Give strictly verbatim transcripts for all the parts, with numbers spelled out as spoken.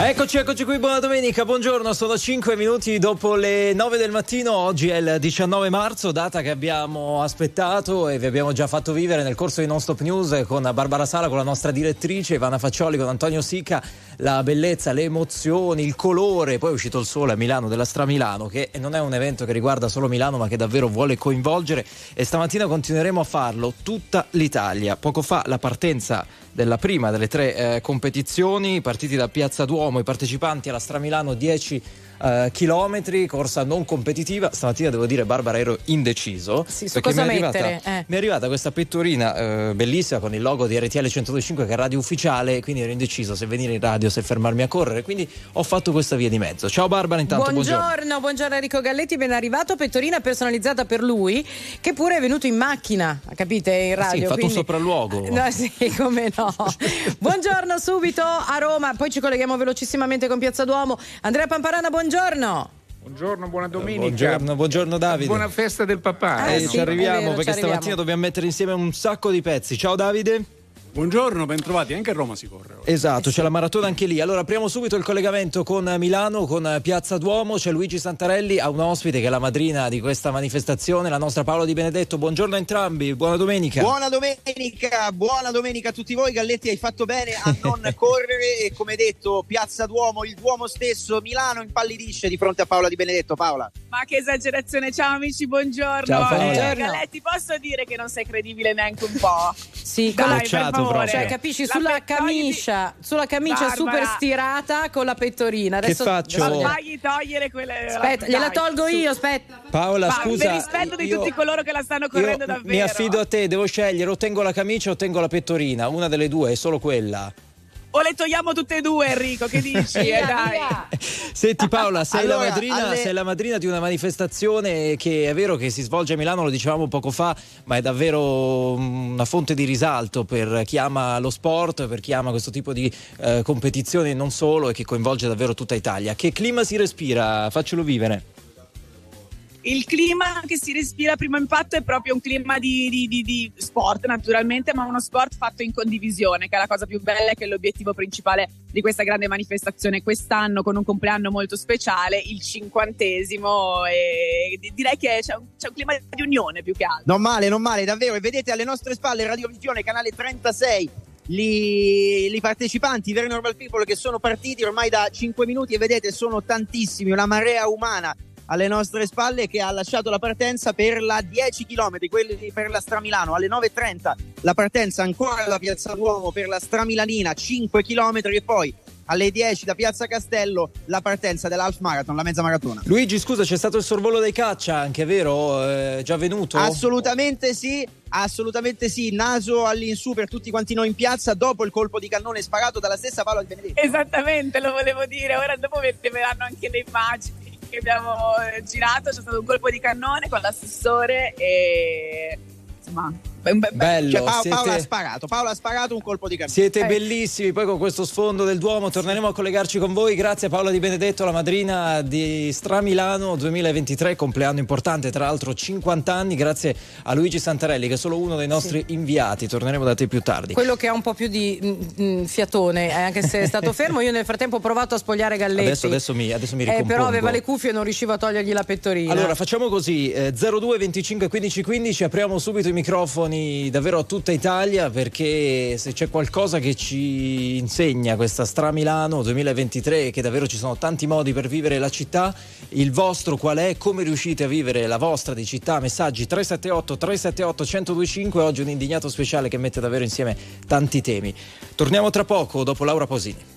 Eccoci, eccoci qui, buona domenica, buongiorno, sono cinque minuti dopo le nove del mattino. Oggi è il diciannove marzo, data che abbiamo aspettato e vi abbiamo già fatto vivere nel corso di Non Stop News con Barbara Sala, con la nostra direttrice, Ivana Faccioli, con Antonio Sica, la bellezza, le emozioni, il colore. Poi è uscito il sole a Milano, della Stramilano, che non è un evento che riguarda solo Milano ma che davvero vuole coinvolgere, e stamattina continueremo a farlo tutta l'Italia. Poco fa la partenza della prima delle tre eh, competizioni, partiti da Piazza Duomo i partecipanti alla Stramilano dieci chilometri, corsa non competitiva. Stamattina devo dire, Barbara, ero indeciso, sì, su cosa mi è arrivata, eh. mi è arrivata questa pettorina eh, bellissima con il logo di R T L centodue e cinque, che è radio ufficiale, quindi ero indeciso se venire in radio, se fermarmi a correre, quindi ho fatto questa via di mezzo. Ciao Barbara, intanto buongiorno. Buongiorno, buongiorno Enrico Galletti, ben arrivato. Pettorina personalizzata per lui, che pure è venuto in macchina, capite, in radio. Ah, sì, ha fatto quindi... un sopralluogo. No, sì, come no. Buongiorno subito a Roma, poi ci colleghiamo velocissimamente con Piazza Duomo. Andrea Pamparana, buongiorno. Buongiorno. Buongiorno, buona domenica. Buongiorno, buongiorno Davide. Buona festa del papà. Eh, eh, sì, ci arriviamo, vero, perché ci stamattina arriviamo. Dobbiamo mettere insieme un sacco di pezzi. Ciao Davide. Buongiorno, bentrovati. Anche a Roma si corre oggi. Esatto, c'è la maratona anche lì. Allora apriamo subito il collegamento con Milano, con Piazza Duomo. C'è Luigi Santarelli, ha un ospite che è la madrina di questa manifestazione, la nostra Paola Di Benedetto. Buongiorno a entrambi, buona domenica. Buona domenica, buona domenica a tutti voi. Galletti, hai fatto bene a non correre e, come detto, Piazza Duomo, il Duomo stesso, Milano impallidisce di fronte a Paola Di Benedetto. Paola. Ma che esagerazione. Ciao amici, buongiorno. Ciao, eh, Galletti, posso dire che non sei credibile neanche un po'? Sì, dai, cioè, capisci, sulla camicia, di... sulla camicia Barbara, super stirata con la pettorina. Adesso che faccio? Non sbagli togliere quella. Aspetta, la... gliela tolgo su. Io, aspetta. Paola, pa- scusa. Per rispetto di io, tutti coloro che la stanno correndo davvero. Mi affido a te, devo scegliere, o tengo la camicia o tengo la pettorina, una delle due, è solo quella. O le togliamo tutte e due, Enrico, che dici? Eh, dai. Senti Paola, sei, allora, la madrina, alle... sei la madrina di una manifestazione che è vero che si svolge a Milano, lo dicevamo poco fa, ma è davvero una fonte di risalto per chi ama lo sport, per chi ama questo tipo di eh, competizione, non solo, e che coinvolge davvero tutta Italia. Che clima si respira? Faccelo vivere. Il clima che si respira a primo impatto è proprio un clima di, di, di, di sport, naturalmente, ma uno sport fatto in condivisione, che è la cosa più bella e che è l'obiettivo principale di questa grande manifestazione quest'anno, con un compleanno molto speciale, il cinquantesimo, e direi che c'è un, c'è un clima di unione più che altro. Non male, non male, davvero. E vedete alle nostre spalle Radiovisione, canale trentasei, Li, li partecipanti, i veri normal people, che sono partiti ormai da cinque minuti, e vedete, sono tantissimi, una marea umana alle nostre spalle, che ha lasciato la partenza per la dieci chilometri, quelli per la Stramilano, alle nove e trenta la partenza ancora da Piazza Duomo per la Stramilanina, cinque chilometri, e poi alle dieci da Piazza Castello la partenza dell'Half Marathon, la mezza maratona. Luigi, scusa, c'è stato il sorvolo dei caccia anche, vero? Eh, già venuto? Assolutamente sì, assolutamente sì, naso all'insù per tutti quanti noi in piazza dopo il colpo di cannone sparato dalla stessa Paola Di Benedetto. Esattamente, lo volevo dire, ora dopo vedranno anche le immagini che abbiamo girato. C'è stato un colpo di cannone con l'assessore e insomma be- be- bello, cioè, Paola, siete... Paola ha sparato Paola ha sparato un colpo di cannone, siete eh. bellissimi. Poi con questo sfondo del Duomo torneremo a collegarci con voi. Grazie Paola Di Benedetto, la madrina di Stramilano duemilaventitré, compleanno importante tra l'altro, cinquanta anni. Grazie a Luigi Santarelli, che è solo uno dei nostri sì. inviati, torneremo da te più tardi, quello che ha un po' più di mh, mh, fiatone, eh, anche se è stato fermo. Io nel frattempo ho provato a spogliare Galletti, adesso, adesso mi, adesso mi ricompongo, eh, però aveva le cuffie e non riuscivo a togliergli la pettorina. Allora facciamo così, eh, zero due venticinque quindici quindici, apriamo subito i microfoni davvero a tutta Italia, perché se c'è qualcosa che ci insegna questa Stramilano duemilaventitré, che davvero ci sono tanti modi per vivere la città, il vostro qual è? Come riuscite a vivere la vostra di città? Messaggi tre sette otto tre sette otto uno zero due cinque. Oggi un indignato speciale che mette davvero insieme tanti temi. Torniamo tra poco dopo Laura Pausini.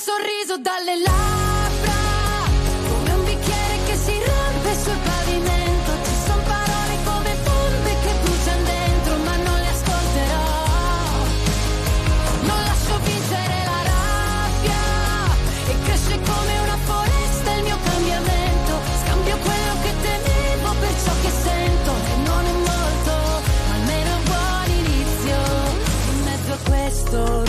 sorriso dalle labbra, come un bicchiere che si rompe sul pavimento. Ci son parole come bombe che bruciano dentro, ma non le ascolterò. Non lascio vincere la rabbia, e cresce come una foresta il mio cambiamento. Scambio quello che temevo per ciò che sento, e non è morto, almeno un buon inizio. In mezzo a questo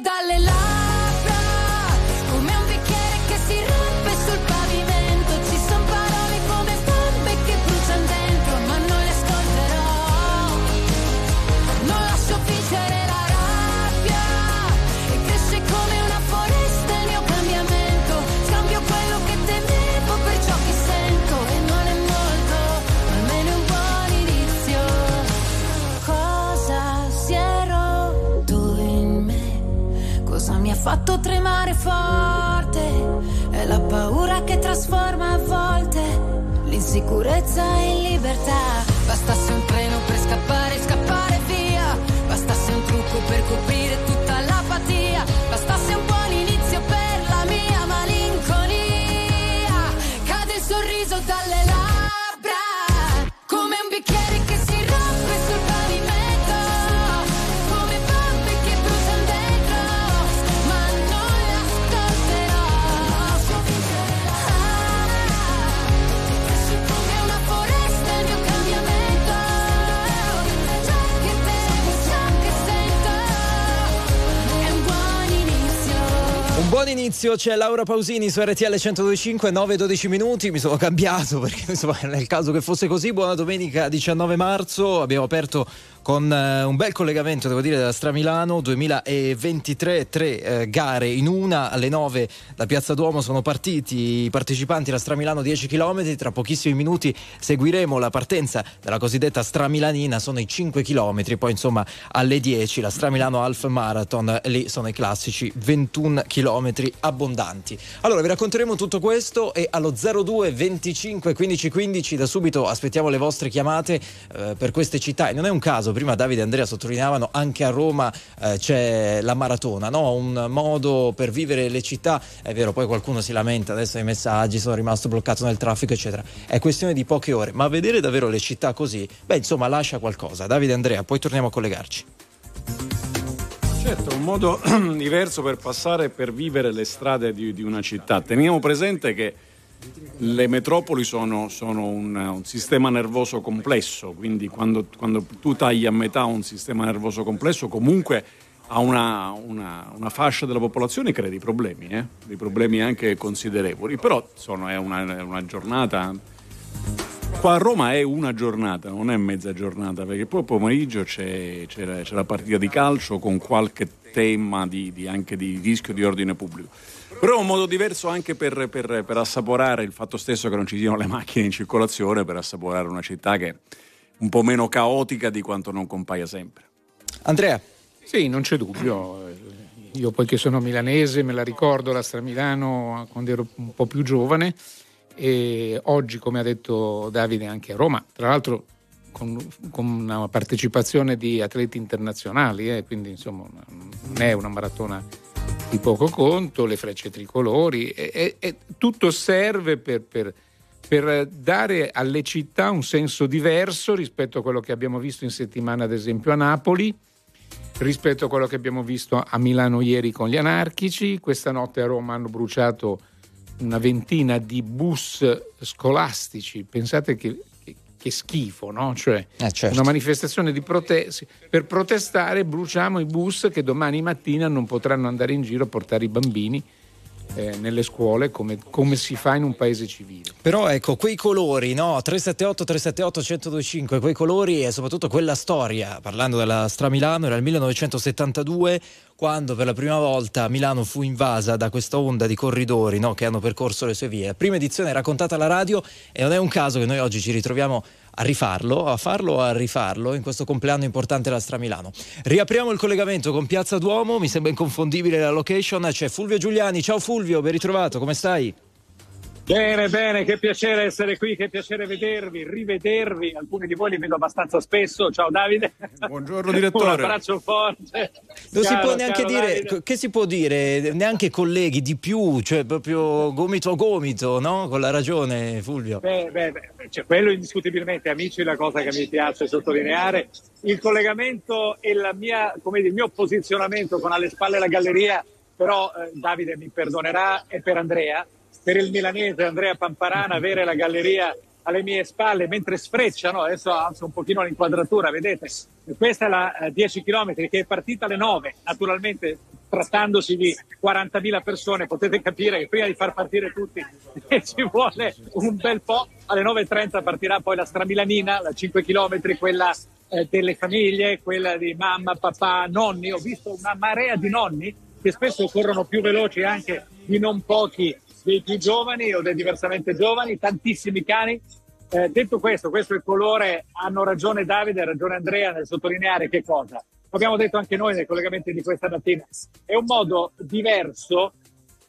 dalle labbra, come un bicchiere che si rompe sul pavimento. Ci son parole come bombe che bruciano dentro, ma non le ascolterò. Non lascio vincere la rabbia, e cresce come una foresta il mio cambiamento. Scambio quello che temevo per ciò che sento, e non è molto, almeno è un buon inizio. Cosa si è rotto in me? Cosa mi ha fatto tremare forte? È la paura che trasforma a volte l'insicurezza in libertà. Bastasse un treno per scappare, scappare via. Bastasse un trucco per coprire tutta l'apatia. Bastasse un buon inizio per la mia malinconia. Cade il sorriso dalle labbra, come un bicchiere che si rompe sul buon inizio. C'è Laura Pausini su R T L centodue e cinque, nove e dodici minuti. Mi sono cambiato perché insomma nel caso che fosse così. Buona domenica diciannove marzo. Abbiamo aperto con eh, un bel collegamento, devo dire, da Stramilano. duemilaventitré, tre eh, gare in una. Alle nove da Piazza Duomo sono partiti i partecipanti da Stramilano dieci chilometri. Tra pochissimi minuti seguiremo la partenza della cosiddetta Stramilanina, sono i cinque chilometri. Poi insomma alle dieci la Stramilano Half Marathon, lì sono i classici ventuno chilometri abbondanti. Allora vi racconteremo tutto questo, e allo zero due venticinque quindici quindici da subito aspettiamo le vostre chiamate eh, per queste città. E non è un caso, prima Davide e Andrea sottolineavano, anche a Roma eh, c'è la maratona, no? Un modo per vivere le città. È vero, poi qualcuno si lamenta adesso dei messaggi, sono rimasto bloccato nel traffico eccetera, è questione di poche ore, ma vedere davvero le città così, beh insomma lascia qualcosa. Davide e Andrea, poi torniamo a collegarci. Certo, un modo diverso per passare e per vivere le strade di, di una città. Teniamo presente che le metropoli sono, sono un, un sistema nervoso complesso, quindi quando, quando tu tagli a metà un sistema nervoso complesso, comunque a una, una, una fascia della popolazione crea dei problemi, eh? Dei problemi anche considerevoli, però sono, è, una, è una giornata. Qua a Roma è una giornata, non è mezza giornata, perché poi pomeriggio c'è, c'è, la, c'è la partita di calcio con qualche tema di, di anche di rischio di ordine pubblico. Però è un modo diverso anche per, per, per assaporare il fatto stesso che non ci siano le macchine in circolazione, per assaporare una città che è un po' meno caotica di quanto non compaia sempre. Andrea? Sì, non c'è dubbio. Io poi che sono milanese me la ricordo la Stramilano quando ero un po' più giovane. E oggi, come ha detto Davide, anche a Roma, tra l'altro con, con una partecipazione di atleti internazionali, eh, quindi insomma non è una maratona di poco conto, le frecce tricolori, e, e, e tutto serve per, per, per dare alle città un senso diverso rispetto a quello che abbiamo visto in settimana, ad esempio a Napoli, rispetto a quello che abbiamo visto a Milano ieri con gli anarchici. Questa notte a Roma hanno bruciato una ventina di bus scolastici, pensate che, che, che schifo, no? Cioè, eh certo. Una manifestazione di proteste per protestare, bruciamo i bus che domani mattina non potranno andare in giro a portare i bambini eh, nelle scuole come, come si fa in un paese civile. Però ecco, quei colori, no? tre sette otto tre sette otto uno zero due cinque, quei colori e soprattutto quella storia, parlando della Stramilano, era il millenovecentosettantadue quando per la prima volta Milano fu invasa da questa onda di corridori, no, che hanno percorso le sue vie. La prima edizione raccontata alla radio e non è un caso che noi oggi ci ritroviamo a rifarlo, a farlo o a rifarlo in questo compleanno importante della Stramilano. Riapriamo il collegamento con Piazza Duomo, mi sembra inconfondibile la location, c'è Fulvio Giuliani. Ciao Fulvio, ben ritrovato, come stai? Bene, bene, che piacere essere qui, che piacere vedervi, rivedervi, alcuni di voi li vedo abbastanza spesso, ciao Davide. Buongiorno direttore. Un abbraccio forte. Non caro, si può neanche dire, Davide. Che si può dire, neanche colleghi di più, cioè proprio gomito a gomito, no? Con la ragione Fulvio. Beh, beh, beh cioè, quello indiscutibilmente, amici, è la cosa che mi piace sottolineare, il collegamento e la mia, come dire, il mio posizionamento con alle spalle la galleria, però eh, Davide mi perdonerà, e per Andrea, per il milanese Andrea Pamparana avere la galleria alle mie spalle mentre sfrecciano, adesso alzo un pochino l'inquadratura, vedete, questa è la eh, dieci chilometri che è partita alle nove, naturalmente trattandosi di quarantamila persone potete capire che prima di far partire tutti ci vuole un bel po', alle nove e trenta partirà poi la Stramilanina, la cinque chilometri, quella eh, delle famiglie, quella di mamma, papà, nonni, ho visto una marea di nonni che spesso corrono più veloci anche di non pochi dei più giovani o dei diversamente giovani, tantissimi cani. Eh, detto questo, questo è il colore, hanno ragione Davide, ha ragione Andrea nel sottolineare che cosa. L'abbiamo detto anche noi nei collegamenti di questa mattina. È un modo diverso,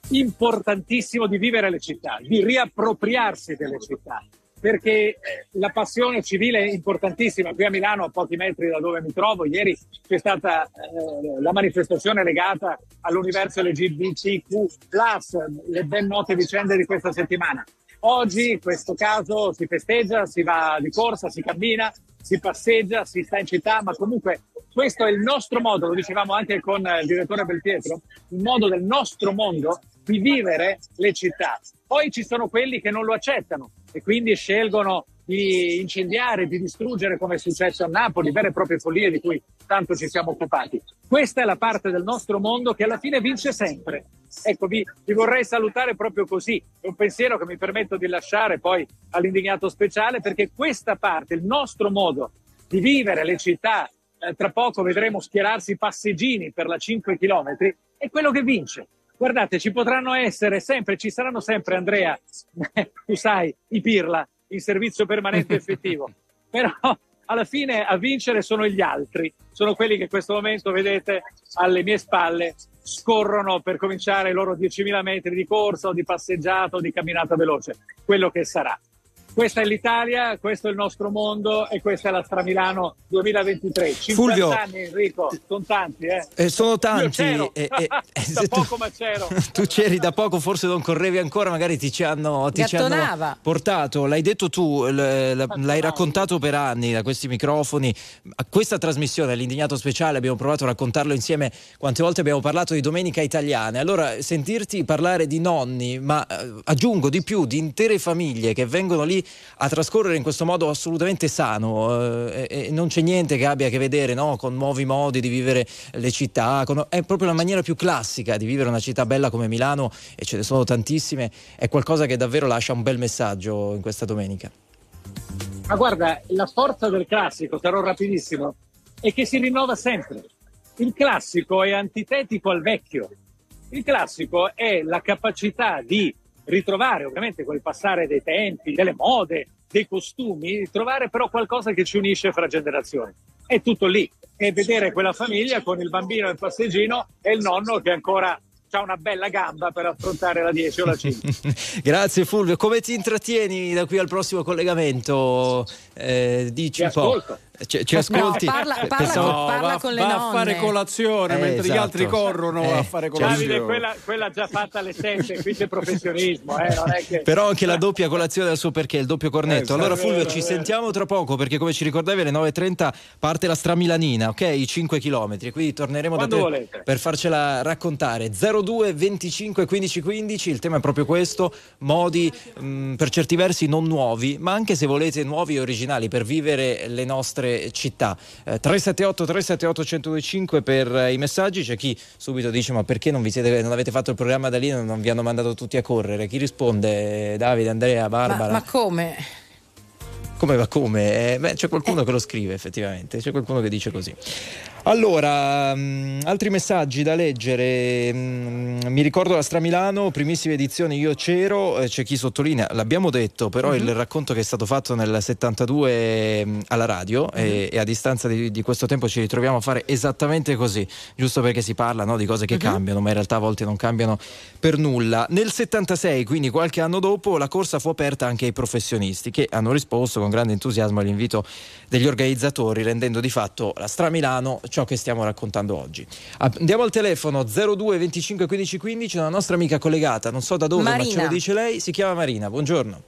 importantissimo di vivere le città, di riappropriarsi delle città, perché la passione civile è importantissima. Qui a Milano, a pochi metri da dove mi trovo, ieri c'è stata eh, la manifestazione legata all'universo L G B T Q plus, le ben note vicende di questa settimana. Oggi, in questo caso, si festeggia, si va di corsa, si cammina, si passeggia, si sta in città, ma comunque questo è il nostro modo, lo dicevamo anche con il direttore Belpietro, il modo del nostro mondo di vivere le città. Poi ci sono quelli che non lo accettano e quindi scelgono di incendiare, di distruggere, come è successo a Napoli, vere e proprie follie di cui tanto ci siamo occupati. Questa è la parte del nostro mondo che alla fine vince sempre. Ecco, vi, vi vorrei salutare proprio così. È un pensiero che mi permetto di lasciare poi all'indignato speciale, perché questa parte, il nostro modo di vivere le città, eh, tra poco vedremo schierarsi i passeggini per la cinque chilometri, è quello che vince. Guardate, ci potranno essere sempre, ci saranno sempre, Andrea, tu sai, i pirla in servizio permanente effettivo, però alla fine a vincere sono gli altri, sono quelli che in questo momento, vedete, alle mie spalle scorrono per cominciare i loro diecimila metri di corsa o di passeggiata o di camminata veloce, quello che sarà. Questa è l'Italia, questo è il nostro mondo e questa è la Stramilano duemilaventitré. cinquanta Fulvio, anni Enrico, sono tanti eh. eh sono tanti. Io c'ero. Eh, eh, da tu, poco ma c'ero. Tu c'eri da poco, forse non correvi ancora, magari ti ci hanno, ti ci hanno portato, l'hai detto tu, l'hai raccontato per anni da questi microfoni. A questa trasmissione, all'Indignato Speciale, abbiamo provato a raccontarlo insieme quante volte abbiamo parlato di Domenica Italiana. Allora, sentirti parlare di nonni, ma aggiungo di più, di intere famiglie che vengono lì a trascorrere in questo modo assolutamente sano, eh, eh, non c'è niente che abbia a che vedere, no, con nuovi modi di vivere le città, con, è proprio la maniera più classica di vivere una città bella come Milano, e ce ne sono tantissime, è qualcosa che davvero lascia un bel messaggio in questa domenica. Ma guarda, la forza del classico, sarò rapidissimo, è che si rinnova sempre. Il classico è antitetico al vecchio, il classico è la capacità di ritrovare ovviamente col passare dei tempi, delle mode, dei costumi, ritrovare però qualcosa che ci unisce fra generazioni. È tutto lì, è vedere quella famiglia con il bambino in passeggino e il nonno che ancora ha una bella gamba per affrontare la dieci o la cinque. Grazie Fulvio, come ti intrattieni da qui al prossimo collegamento? Eh, dici ti un po'. Ci, ci ascolti? No, parla, parla, Pensavo, con, parla va, con le va nonne. Va a fare colazione, eh, mentre esatto. Gli altri corrono eh, a fare colazione. Davide, quella, quella già fatta alle sette, qui c'è professionismo. Eh, non è che... Però anche la doppia colazione ha il suo perché, il doppio cornetto. Eh, allora Fulvio, vero, ci vero. sentiamo tra poco, perché come ci ricordavi alle nove e trenta parte la Stramilanina, ok? I cinque chilometri, quindi torneremo Quando da te volete. per farcela raccontare. zero due venticinque quindici quindici, il tema è proprio questo, modi mh, per certi versi non nuovi, ma anche se volete nuovi e originali per vivere le nostre vostre città. Eh, tre sette otto tre sette otto uno zero due cinque per eh, i messaggi. C'è chi subito dice: ma perché non vi siete, non avete fatto il programma da lì, non, non vi hanno mandato tutti a correre? Chi risponde? Davide, Andrea, Barbara. Ma, ma come? Come va come? Eh, beh, c'è qualcuno eh. che lo scrive, effettivamente, c'è qualcuno che dice così. Allora, mh, altri messaggi da leggere. Mh, mi ricordo la Stramilano, primissime edizioni, io c'ero. Eh, c'è chi sottolinea, l'abbiamo detto, però mm-hmm. il racconto che è stato fatto nel settantadue mh, alla radio, mm-hmm. e, e a distanza di, di questo tempo ci ritroviamo a fare esattamente così, giusto perché si parla, no, di cose che mm-hmm. cambiano, ma in realtà a volte non cambiano per nulla. Nel settantasei, quindi qualche anno dopo, la corsa fu aperta anche ai professionisti, che hanno risposto con grande entusiasmo all'invito degli organizzatori, rendendo di fatto la Stramilano ciò che stiamo raccontando oggi. Andiamo al telefono zero due venticinque quindici quindici, una nostra amica collegata, non so da dove, Marina, ma ce lo dice lei. Si chiama Marina, buongiorno.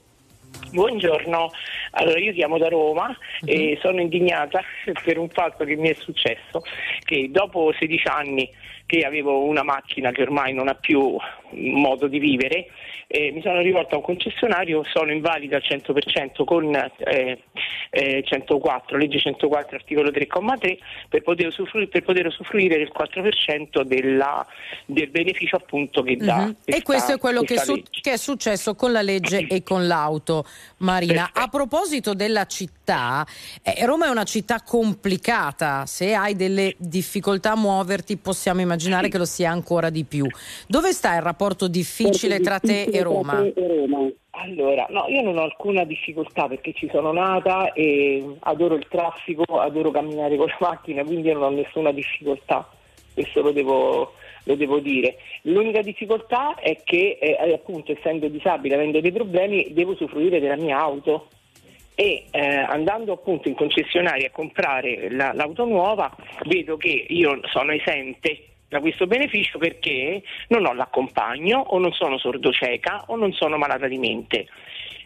Buongiorno, allora io chiamo da Roma uh-huh. e sono indignata per un fatto che mi è successo, che dopo sedici anni che avevo una macchina che ormai non ha più modo di vivere, eh, mi sono rivolta a un concessionario, sono invalida al cento per cento con eh, eh, centoquattro, legge centoquattro articolo tre comma tre, per poter usufruire, per poter usufruire del quattro per cento della, del beneficio appunto che dà. Mm-hmm. Questa, e questo è quello che, su- che è successo con la legge e con l'auto. Marina, perfetto. A proposito della città, eh, Roma è una città complicata, se hai delle difficoltà a muoverti possiamo immaginare sì. che lo sia ancora di più. Dove sta il rapporto difficile tra te e Roma? Allora, no, io non ho alcuna difficoltà perché ci sono nata e adoro il traffico, adoro camminare con la macchina, quindi io non ho nessuna difficoltà, questo lo devo, lo devo dire. L'unica difficoltà è che eh, appunto, essendo disabile, avendo dei problemi, devo usufruire della mia auto e eh, andando appunto in concessionaria a comprare la, l'auto nuova, vedo che io sono esente da questo beneficio perché non ho l'accompagno, o non sono sordocieca, o non sono malata di mente.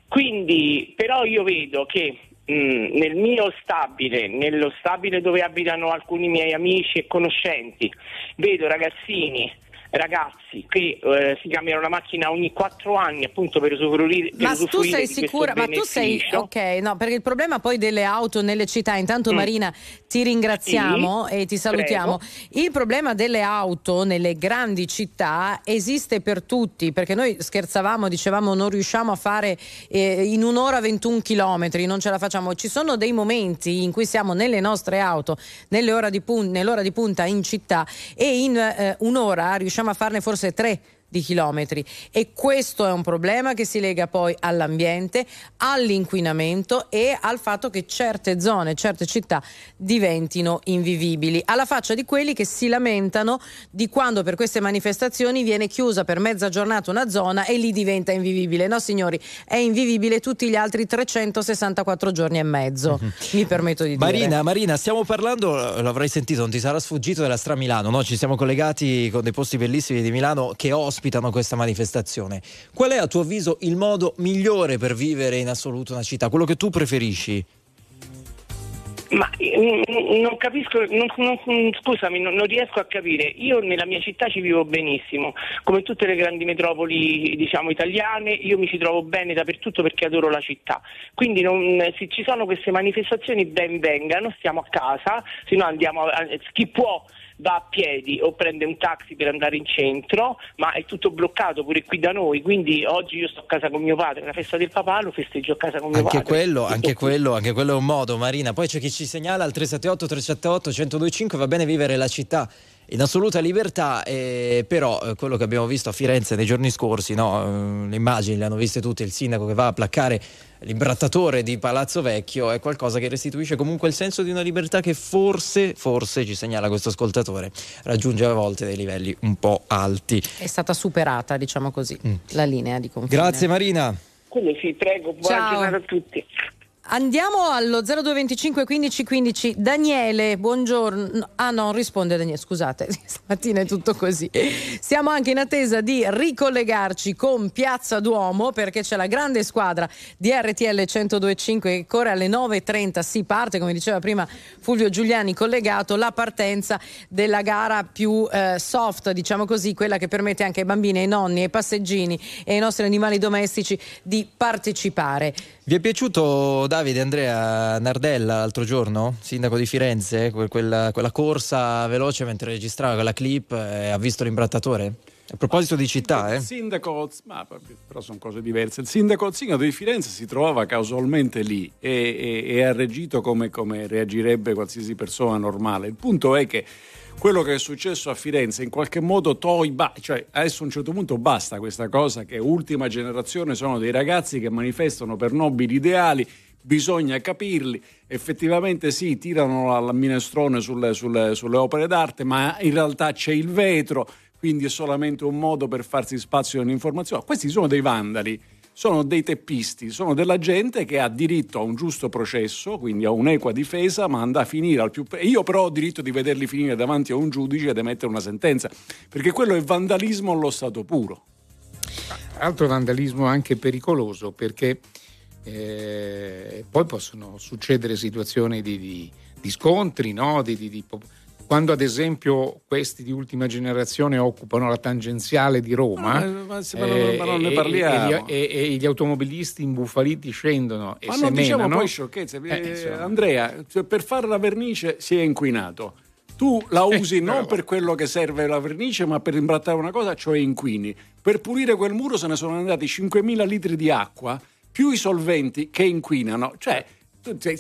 Quindi però io vedo che mh, nel mio stabile, nello stabile dove abitano alcuni miei amici e conoscenti, vedo ragazzini, ragazzi che eh, si cambiano la macchina ogni quattro anni appunto per usufruire. Ma per tu sei sicura? Ma tu sei ok? No, perché il problema poi delle auto nelle città, intanto mm. Marina, ti ringraziamo sì, e ti salutiamo. Prego. Il problema delle auto nelle grandi città esiste per tutti, perché noi scherzavamo, dicevamo non riusciamo a fare eh, in un'ora ventuno chilometri, non ce la facciamo. Ci sono dei momenti in cui siamo nelle nostre auto, nelle ore di pun- nell'ora di punta in città, e in eh, un'ora riusciamo a farne forse tre di chilometri, e questo è un problema che si lega poi all'ambiente, all'inquinamento e al fatto che certe zone, certe città diventino invivibili, alla faccia di quelli che si lamentano di quando per queste manifestazioni viene chiusa per mezza giornata una zona e lì diventa invivibile. No signori, è invivibile tutti gli altri trecentosessantaquattro giorni e mezzo, mm-hmm. mi permetto di Marina, dire. Marina, stiamo parlando, l'avrai sentito, non ti sarà sfuggito, della Stramilano, no? Ci siamo collegati con dei posti bellissimi di Milano che ho ospitano questa manifestazione. Qual è a tuo avviso il modo migliore per vivere in assoluto una città? Quello che tu preferisci? Ma non capisco, non, non, scusami, non, non riesco a capire. Io nella mia città ci vivo benissimo, come tutte le grandi metropoli diciamo italiane, io mi ci trovo bene dappertutto perché adoro la città. Quindi non, se ci sono queste manifestazioni ben vengano, stiamo a casa, se no andiamo a, chi può va a piedi o prende un taxi per andare in centro, ma è tutto bloccato pure qui da noi, quindi oggi io sto a casa con mio padre, la festa del papà lo festeggio a casa con mio anche padre. Quello, anche quello, anche quello è un modo, Marina. Poi c'è chi ci segnala al tre sette otto tre sette otto uno zero due cinque, va bene vivere la città in assoluta libertà, eh, però eh, quello che abbiamo visto a Firenze nei giorni scorsi, no? Eh, le immagini le hanno viste tutte, il sindaco che va a placcare l'imbrattatore di Palazzo Vecchio è qualcosa che restituisce comunque il senso di una libertà che forse, forse ci segnala questo ascoltatore, raggiunge a volte dei livelli un po' alti. È stata superata, diciamo così, mm. la linea di confine. Grazie Marina. Quindi sì, prego, buona giornata a tutti. Andiamo allo zero due venticinque quindici quindici. Daniele, buongiorno. Ah no, risponde Daniele, scusate, stamattina è tutto così. Siamo anche in attesa di ricollegarci con Piazza Duomo perché c'è la grande squadra di R T L centodue e cinque che corre alle nove e trenta, si parte, come diceva prima Fulvio Giuliani collegato, la partenza della gara più eh, soft, diciamo così, quella che permette anche ai bambini, ai nonni, ai passeggini e ai nostri animali domestici di partecipare. Vi è piaciuto, Davide, Davide, Andrea, Nardella l'altro giorno, sindaco di Firenze, quella, quella corsa veloce mentre registrava quella clip, eh, ha visto l'imbrattatore? A proposito di città, eh? Sindaco, ma però sono cose diverse. Il sindaco il sindaco di Firenze si trovava casualmente lì e, e, e ha reagito come, come reagirebbe qualsiasi persona normale. Il punto è che quello che è successo a Firenze in qualche modo toi, ba- cioè adesso a un certo punto basta questa cosa che ultima generazione sono dei ragazzi che manifestano per nobili ideali, bisogna capirli, effettivamente sì, tirano al minestrone sulle, sulle, sulle opere d'arte, ma in realtà c'è il vetro, quindi è solamente un modo per farsi spazio nell'informazione. Questi sono dei vandali, sono dei teppisti, sono della gente che ha diritto a un giusto processo, quindi a un'equa difesa, ma andrà a finire al più... Io però ho diritto di vederli finire davanti a un giudice ed emettere una sentenza, perché quello è vandalismo allo stato puro. Altro vandalismo anche pericoloso, perché eh, poi possono succedere situazioni di, di, di scontri, no? di... di, di pop- Quando ad esempio questi di ultima generazione occupano la tangenziale di Roma, ma, ma se eh, non, non ne parliamo. E, e, e gli automobilisti imbufaliti scendono e ma se non menano. Diciamo poi sciocchezze. Eh, Andrea, cioè per fare la vernice si è inquinato. Tu la usi eh, non bravo. per quello che serve la vernice, ma per imbrattare una cosa, cioè inquini. Per pulire quel muro se ne sono andati cinquemila litri di acqua, più i solventi che inquinano. Cioè...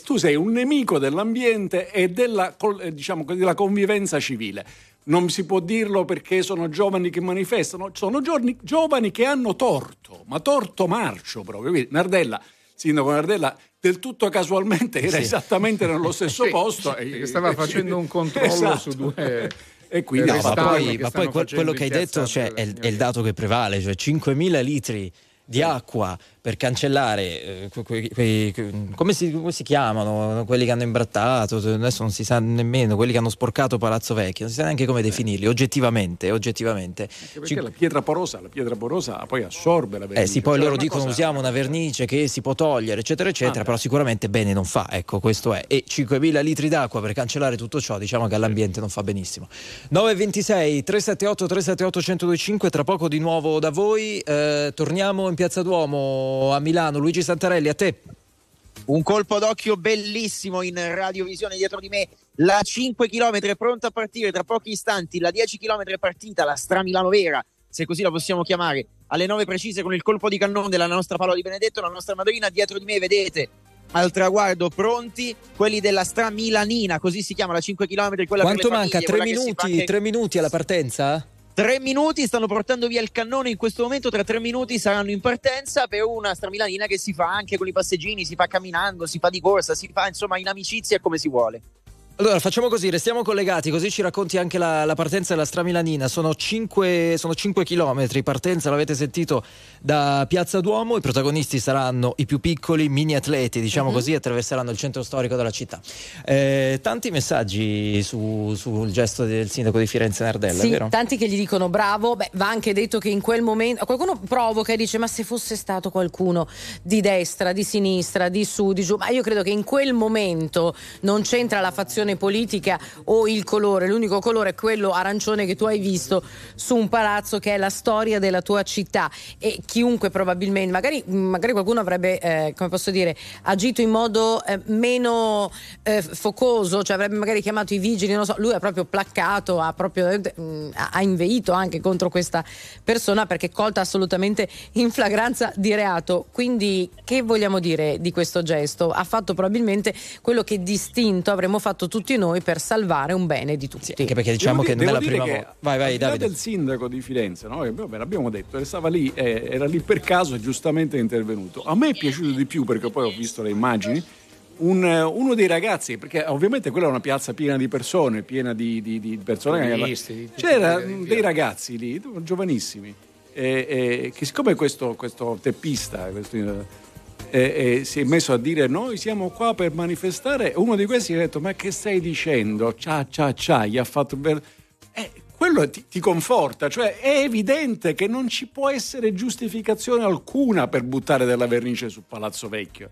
tu sei un nemico dell'ambiente e della, diciamo, della convivenza civile. Non si può dirlo perché sono giovani che manifestano, sono giovani, giovani che hanno torto, ma torto marcio proprio. Quindi Nardella, sindaco Nardella, del tutto casualmente era sì. esattamente nello stesso sì, posto. Sì, e, stava e, facendo un controllo esatto. su due... E quindi, no, ma poi, ma poi quello che hai detto cioè, è, è il dato che prevale, cioè cinquemila litri di acqua per cancellare eh, quei, quei, quei, come, si, come si chiamano quelli che hanno imbrattato, adesso non si sa nemmeno, quelli che hanno sporcato Palazzo Vecchio, non si sa neanche come definirli oggettivamente, oggettivamente. Perché Ci... la pietra porosa, la pietra porosa poi assorbe la vernice. Eh sì, poi cioè, loro dicono cosa... usiamo una vernice che si può togliere, eccetera eccetera, ah, però sicuramente bene non fa, ecco, questo è. E cinquemila litri d'acqua per cancellare tutto ciò, diciamo che all'ambiente non fa benissimo. nove ventisei tre sette otto tre sette otto uno zero due cinque, tra poco di nuovo da voi, eh, torniamo in Piazza Duomo a Milano. Luigi Santarelli, a te. Un colpo d'occhio bellissimo in radiovisione dietro di me, la cinque chilometri è pronta a partire tra pochi istanti, la dieci chilometri è partita, la Stramilano vera, se così la possiamo chiamare, alle nove precise con il colpo di cannone della nostra Paola Di Benedetto, la nostra madrina. Dietro di me vedete al traguardo pronti quelli della Stramilanina, così si chiama la cinque chilometri, quella quanto per le manca? Famiglie, tre minuti, anche... tre minuti alla partenza? Tre minuti, stanno portando via il cannone in questo momento, tra tre minuti saranno in partenza per una Stramilanina che si fa anche con i passeggini, si fa camminando, si fa di corsa, si fa insomma in amicizia come si vuole. Allora facciamo così, restiamo collegati, così ci racconti anche la, la partenza della Stramilanina. Sono cinque, sono cinque chilometri, partenza, l'avete sentito, da Piazza Duomo. I protagonisti saranno i più piccoli, mini atleti, diciamo mm-hmm. così, attraverseranno il centro storico della città. Eh, tanti messaggi su, sul gesto del sindaco di Firenze Nardella, sì, vero? Tanti che gli dicono bravo. Beh, va anche detto che in quel momento qualcuno provoca e dice ma se fosse stato qualcuno di destra, di sinistra, di su, di giù, ma io credo che in quel momento non c'entra la fazione politica o il colore, l'unico colore è quello arancione che tu hai visto su un palazzo che è la storia della tua città, e chiunque probabilmente magari, magari qualcuno avrebbe eh, come posso dire, agito in modo eh, meno eh, focoso, cioè avrebbe magari chiamato i vigili, non so, lui ha proprio placcato, ha proprio eh, ha inveito anche contro questa persona perché è colta assolutamente in flagranza di reato. Quindi che vogliamo dire di questo gesto? Ha fatto probabilmente quello che distinto avremmo fatto tutti tutti noi per salvare un bene di tutti. Sì, anche perché diciamo devo che dire, non è la prima volta. Vai, vai, Davide. Il sindaco di Firenze, no? L'abbiamo detto, stava lì, eh, era lì per caso e giustamente è intervenuto. A me è piaciuto di più, perché poi ho visto le immagini, un, uno dei ragazzi, perché ovviamente quella è una piazza piena di persone, piena di, di, di persone. Che... C'erano dei ragazzi lì, giovanissimi, eh, eh, che siccome questo, questo teppista, questo... E, e si è messo a dire noi siamo qua per manifestare, uno di questi ha detto ma che stai dicendo, cia cia cia, gli ha fatto ver- eh, quello ti, ti conforta, cioè è evidente che non ci può essere giustificazione alcuna per buttare della vernice su Palazzo Vecchio,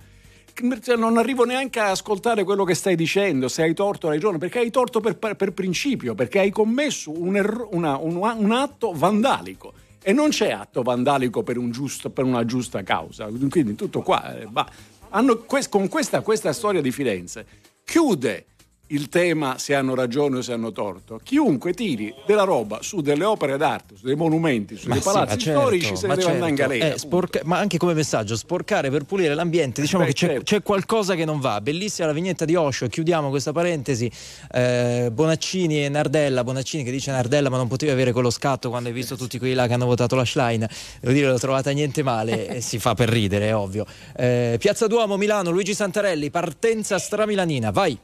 non arrivo neanche a ascoltare quello che stai dicendo, se hai torto hai ragione, perché hai torto per, per principio, perché hai commesso un, erro, una, un, un atto vandalico. E non c'è atto vandalico per, un giusto, per una giusta causa, quindi tutto qua. Eh, bah, hanno quest- con questa, questa storia di Firenze chiude il tema se hanno ragione o se hanno torto. Chiunque tiri della roba su delle opere d'arte, su dei monumenti, su ma dei sì, palazzi certo, storici, se ne deve certo. andare in galera. Eh, sporca- ma anche come messaggio, sporcare per pulire l'ambiente, diciamo Beh, che c'è, certo. c'è qualcosa che non va. Bellissima la vignetta di Osho, e chiudiamo questa parentesi. Eh, Bonaccini e Nardella, Bonaccini che dice Nardella ma non potevi avere quello scatto quando hai visto tutti quelli là che hanno votato la Schlein. Devo dire, l'ho trovata niente male, e si fa per ridere, è ovvio. Eh, Piazza Duomo, Milano, Luigi Santarelli, partenza stramilanina, vai!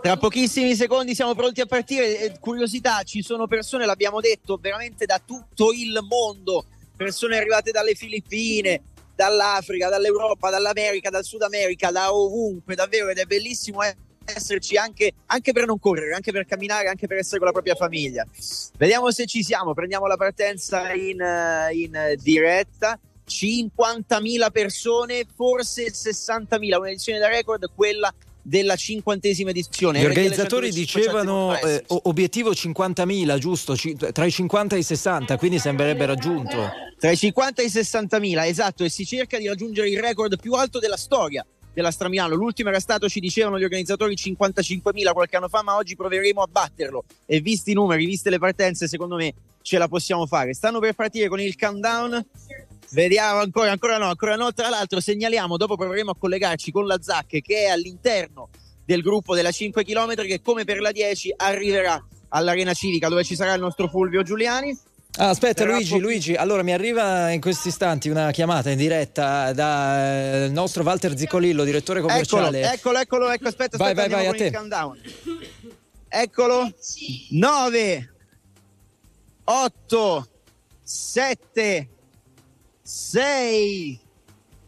Tra pochissimi secondi siamo pronti a partire. Eh, curiosità, ci sono persone, l'abbiamo detto, veramente da tutto il mondo, persone arrivate dalle Filippine, dall'Africa, dall'Europa, dall'America, dal Sud America, da ovunque, davvero, ed è bellissimo esserci anche, anche per non correre, anche per camminare, anche per essere con la propria famiglia. Vediamo se ci siamo, prendiamo la partenza in, in diretta. cinquantamila persone, forse sessantamila, un'edizione da record, quella della cinquantesima edizione. Gli organizzatori dicevano eh, obiettivo cinquantamila, giusto? C- tra i cinquanta e i sessanta, quindi sembrerebbe raggiunto. Tra i cinquanta e i sessantamila, esatto, e si cerca di raggiungere il record più alto della storia della Stramilano. L'ultimo era stato, ci dicevano gli organizzatori, cinquantacinquemila qualche anno fa, ma oggi proveremo a batterlo, e visti i numeri, viste le partenze, secondo me ce la possiamo fare. Stanno per partire con il countdown. Vediamo ancora, ancora no, ancora no. Tra l'altro segnaliamo, dopo proveremo a collegarci con la Zac, che è all'interno del gruppo della cinque chilometri, che come per la dieci arriverà all'Arena Civica, dove ci sarà il nostro Fulvio Giuliani. Ah, aspetta Luigi, Luigi, allora mi arriva in questi istanti una chiamata in diretta dal nostro Walter Zicolillo, direttore commerciale. Eccolo, eccolo, eccolo, ecco, aspetta, vai, aspetta, vai, vai, a te. Countdown. Eccolo. nove, otto, sette, sei,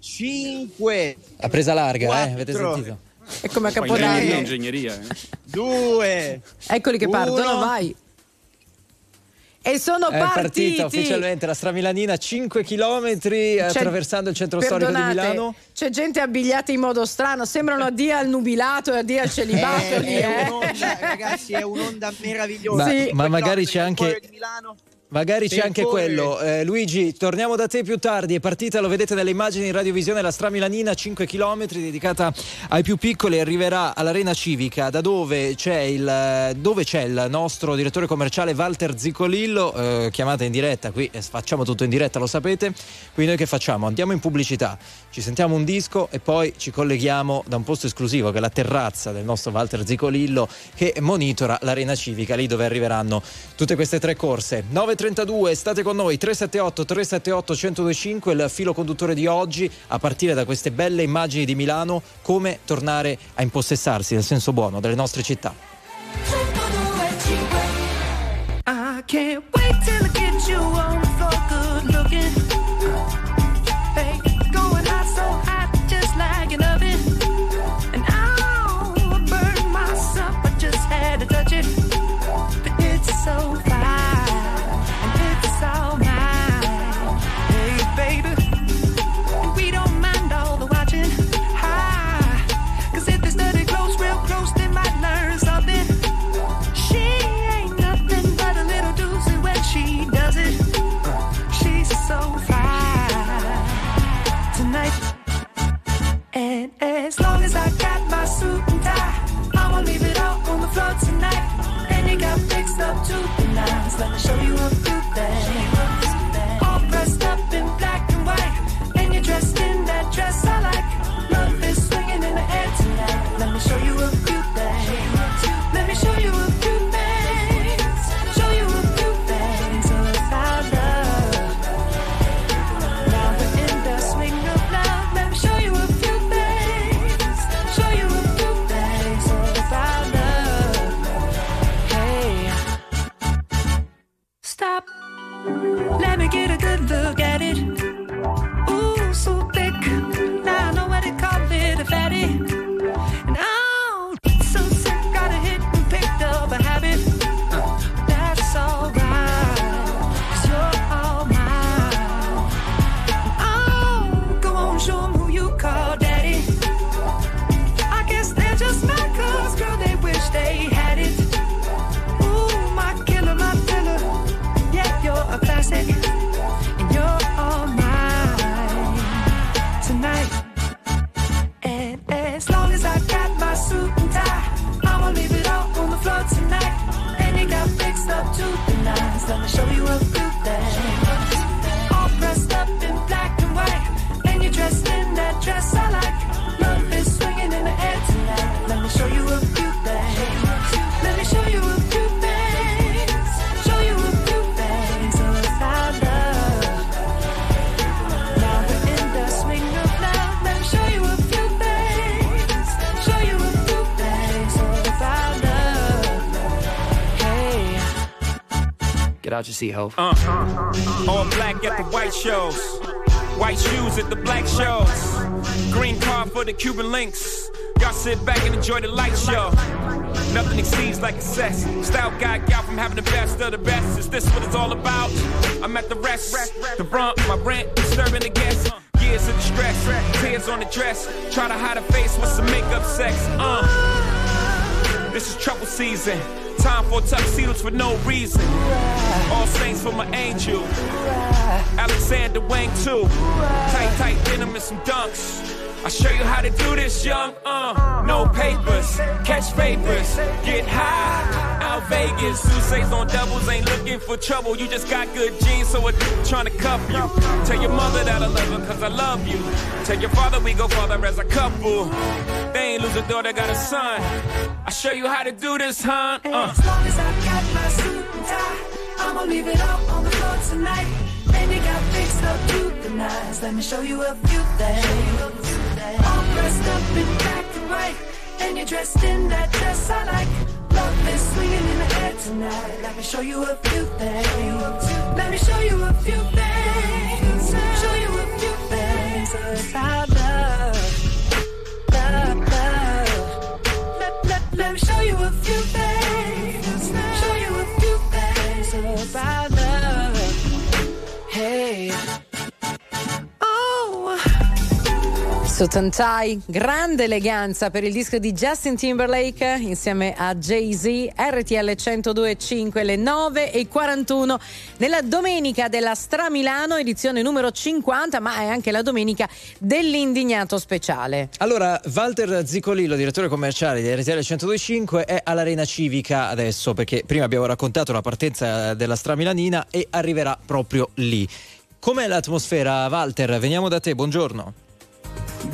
cinque Ha presa larga, quattro, eh, avete sentito? È come a Capodanno. Ingegneria, due. Eccoli che uno. Partono, vai. E sono partiti. È partita ufficialmente la Stramilanina, cinque chilometri attraversando il centro storico di Milano. C'è gente abbigliata in modo strano, sembrano addio al nubilato e addio al celibato. eh, lì, è eh. Un'onda, ragazzi, è un'onda meravigliosa. Ma, sì. ma magari c'è anche Magari c'è anche quello. Eh, Luigi, torniamo da te più tardi. È partita, lo vedete nelle immagini in radiovisione, la Stramilanina, cinque chilometri, dedicata ai più piccoli, arriverà all'Arena Civica, da dove c'è il, dove c'è il nostro direttore commerciale Walter Zicolillo. Eh, chiamata in diretta, qui eh, facciamo tutto in diretta, lo sapete. Quindi noi che facciamo? Andiamo in pubblicità, ci sentiamo un disco e poi ci colleghiamo da un posto esclusivo, che è la terrazza del nostro Walter Zicolillo, che monitora l'Arena Civica, lì dove arriveranno tutte queste tre corse. nove e trentadue, state con noi, tre sette otto tre sette otto uno zero due cinque, il filo conduttore di oggi, a partire da queste belle immagini di Milano, come tornare a impossessarsi nel senso buono delle nostre città. I can't wait till I get you on the floor, good looking. Hey, going hot, so hot, just like an oven. And I'll burn myself, I just had to touch it. But it's so fine. And as long as I got my suit and tie, I'ma leave it all on the floor tonight. And it got fixed up to the nines. Let me show you a few things. All dressed up in black and white, and you're dressed in that dress I like. Love is swinging in the air tonight. Let me show you a few things. Let me show you a few things. Show you a few things about love. Now we're in the swing of love. Let me show you a few things. Show you a few things about love. Hey, stop. Let me get a good look at it. Ooh, so thick. Now I know what to call it, a fatty. And I'm so sick, got a hit and picked up a habit. That's all right, 'cause you're all mine. And I'll go on, show 'em who you call daddy. I guess they're just mad 'cause, girl, they wish they had it. Ooh, my killer, my filler. Yeah, you're a classic. Let me show you a good thing. All dressed up in black and white, and you're dressed in that dress I like. Love is swinging in the air tonight. Let me show you a good thing. Let me show you a good thing. Show you a good thing. So it's our love. Now we're in the swing of love. Let me show you a good thing. Show you a good thing. So it's our love. Hey, get out your seat, ho. Uh, all black at the white shows, white shoes at the black shows. Green card for the Cuban links. Y'all sit back and enjoy the light show. Nothing exceeds like excess. Style guy gal from having the best of the best. Is this what it's all about? I'm at the rest. The brunt, my rent, disturbing the guests. Years of distress, tears on the dress. Try to hide a face with some makeup sex. Uh, this is trouble season. Time for tuxedos for no reason. All saints for my angel. Alexander Wang too. Tight, tight denim and some dunks. I'll show you how to do this, young. Uh, no papers, catch papers, get high. Out Vegas, Sousa's on doubles, ain't looking for trouble. You just got good genes, so a dude tryna cuff you. Tell your mother that I love her, cause I love you. Tell your father we go father as a couple. They ain't lose a daughter, got a son. I'll show you how to do this, huh? Uh. As long as I got my suit and tie, I'ma leave it all on the floor tonight. And you got fixed up to the nines. Let me show you a few things. All dressed up in black and white, and you're dressed in that dress I like. Love is swinging in the air tonight. Let me show you a few things. Let me show you a few things. Show you a few things. It's our love, love, love. Let, let, let me show you a few things. Show you a few things. It's our love. Hey. Sottantai, grande eleganza per il disco di Justin Timberlake insieme a Jay-Z. R T L centodue e cinque, le nove e quarantuno nella domenica della Stramilano, edizione numero cinquanta, ma è anche la domenica dell'indignato speciale. Allora, Walter Zicolillo, direttore commerciale di R T L centodue e cinque, è all'Arena Civica adesso, perché prima abbiamo raccontato la partenza della Stramilanina e arriverà proprio lì. Com'è l'atmosfera, Walter? Veniamo da te, buongiorno.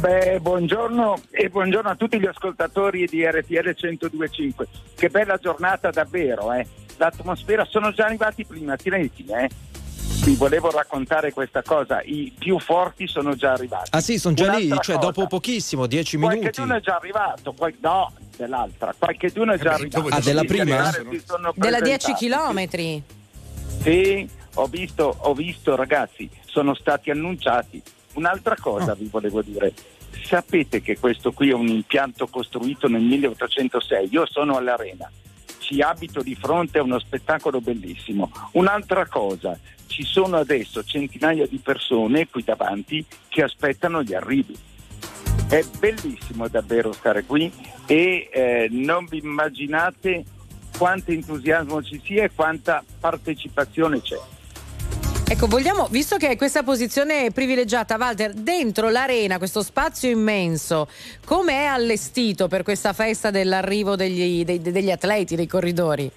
Beh, buongiorno e buongiorno a tutti gli ascoltatori di R T L centodue e cinque. Che bella giornata davvero, eh. L'atmosfera, sono già arrivati prima, tieniti, eh. Vi volevo raccontare questa cosa, i più forti sono già arrivati. Ah sì, sono già Un'altra lì, cioè cosa. Dopo pochissimo, dieci minuti. Qualcheduno è già arrivato, poi no, dell'altra. Qualcheduno è già eh arrivato. Ah, della prima? Della dieci chilometri. Sì, ho visto, ho visto ragazzi, sono stati annunciati. Un'altra cosa oh. vi volevo dire, sapete che questo qui è un impianto costruito nel milleottocentosei, io sono all'Arena, ci abito di fronte a uno spettacolo bellissimo. Un'altra cosa, ci sono adesso centinaia di persone qui davanti che aspettano gli arrivi, è bellissimo davvero stare qui e eh, non vi immaginate quanto entusiasmo ci sia e quanta partecipazione c'è. Ecco, vogliamo, visto che hai questa posizione privilegiata, Walter, dentro l'Arena, questo spazio immenso, come è allestito per questa festa dell'arrivo degli, dei, degli atleti, dei corridori?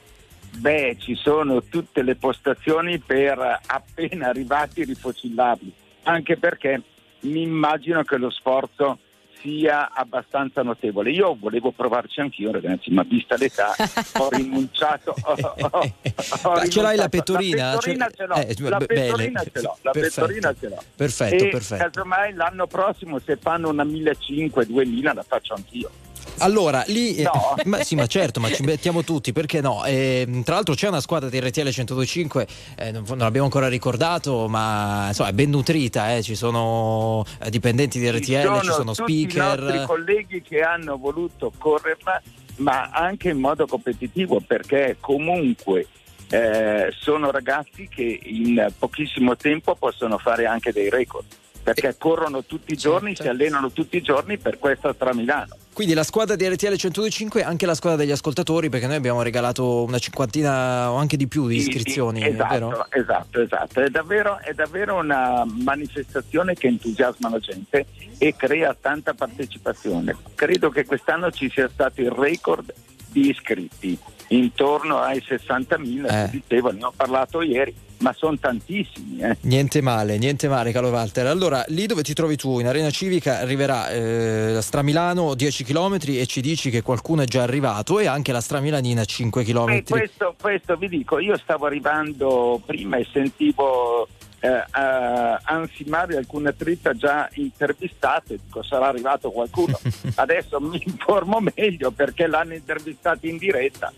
Beh, ci sono tutte le postazioni per appena arrivati rifocillabili, anche perché mi immagino che lo sforzo sia abbastanza notevole. Io volevo provarci anch'io, ragazzi, ma vista l'età ho rinunciato. Ho, ho, ho ma rinunciato. Ce l'hai la pettorina? La pettorina ce l'ho, eh, la pettorina ce l'ho, la perfetto. pettorina ce l'ho. Perfetto, e perfetto. Casomai l'anno prossimo se fanno una millecinquecento duemila la faccio anch'io. Allora, lì no. eh, ma sì, ma certo, ma ci mettiamo tutti, perché no? Eh, tra l'altro c'è una squadra di R T L centodue e cinque, eh, non, non l'abbiamo ancora ricordato, ma insomma è ben nutrita, eh, ci sono dipendenti di R T L, ci sono, ci sono speaker. Tutti i nostri colleghi che hanno voluto correrla, ma anche in modo competitivo, perché comunque eh, sono ragazzi che in pochissimo tempo possono fare anche dei record, perché corrono tutti i giorni, certo. Si allenano tutti i giorni per questa Stramilano. Quindi la squadra di R T L centodue e cinque è anche la squadra degli ascoltatori, perché noi abbiamo regalato una cinquantina o anche di più di iscrizioni. Sì, sì, esatto, vero? esatto, esatto. È davvero, è davvero una manifestazione che entusiasma la gente e crea tanta partecipazione. Credo che quest'anno ci sia stato il record di iscritti. intorno ai sessantamila, eh. si diceva, ne ho parlato ieri, ma sono tantissimi. Eh. Niente male, niente male, caro Walter. Allora, lì dove ti trovi tu, in Arena Civica, arriverà eh, la Stramilano dieci chilometri e ci dici che qualcuno è già arrivato, e anche la Stramilanina cinque chilometri. Eh, questo, questo vi dico, io stavo arrivando prima e sentivo eh, eh, Anzi Mario, alcune attrita già intervistate, dico sarà arrivato qualcuno. Adesso mi informo meglio perché l'hanno intervistato in diretta.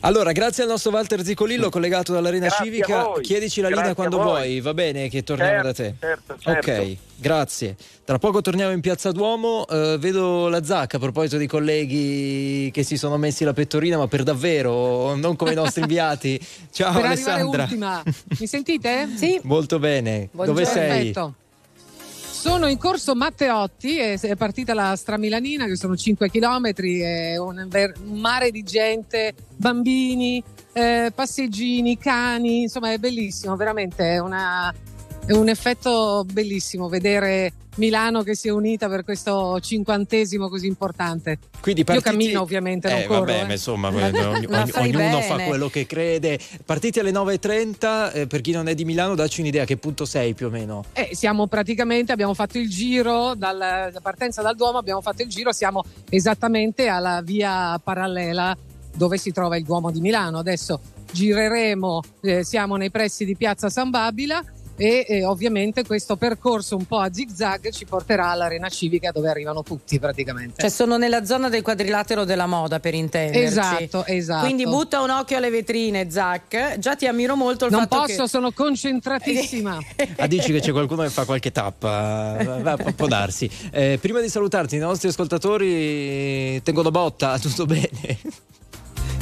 Allora, grazie al nostro Walter Zicolillo, collegato dall'Arena grazie Civica. Chiedici la grazie linea quando vuoi, va bene, che torniamo certo, da te. Certo, certo. Ok, grazie. Tra poco torniamo in Piazza Duomo. Eh, vedo la Zacca a proposito di colleghi che si sono messi la pettorina, ma per davvero, non come i nostri inviati. Ciao per Alessandra. Ultima. Mi sentite? Sì. Molto bene. Buongiorno. Dove sei? Perfetto. Sono in corso Matteotti, è partita la Stramilanina, che sono cinque chilometri, è un mare di gente, bambini, eh, passeggini, cani, insomma è bellissimo, veramente è, una, è un effetto bellissimo vedere Milano che si è unita per questo cinquantesimo così importante. Quindi partiti... Io cammino ovviamente, non eh, corro. Vabbè, eh. insomma, ogni, ogni, ognuno fa quello che crede. Partiti alle nove e trenta, eh, per chi non è di Milano dacci un'idea, che punto sei più o meno? Eh, siamo praticamente, abbiamo fatto il giro, dalla partenza dal Duomo abbiamo fatto il giro, siamo esattamente alla via parallela dove si trova il Duomo di Milano. Adesso gireremo, eh, siamo nei pressi di Piazza San Babila, e eh, ovviamente questo percorso un po' a zigzag ci porterà all'Arena Civica, dove arrivano tutti praticamente. Cioè sono nella zona del quadrilatero della moda, per intenderci. Esatto, esatto. Quindi butta un occhio alle vetrine, Zac. Già ti ammiro molto il non fatto posso, che... sono concentratissima. Ah, dici che c'è qualcuno che fa qualche tappa? Può darsi. Eh, prima di salutarti, i nostri ascoltatori tengono botta, tutto bene?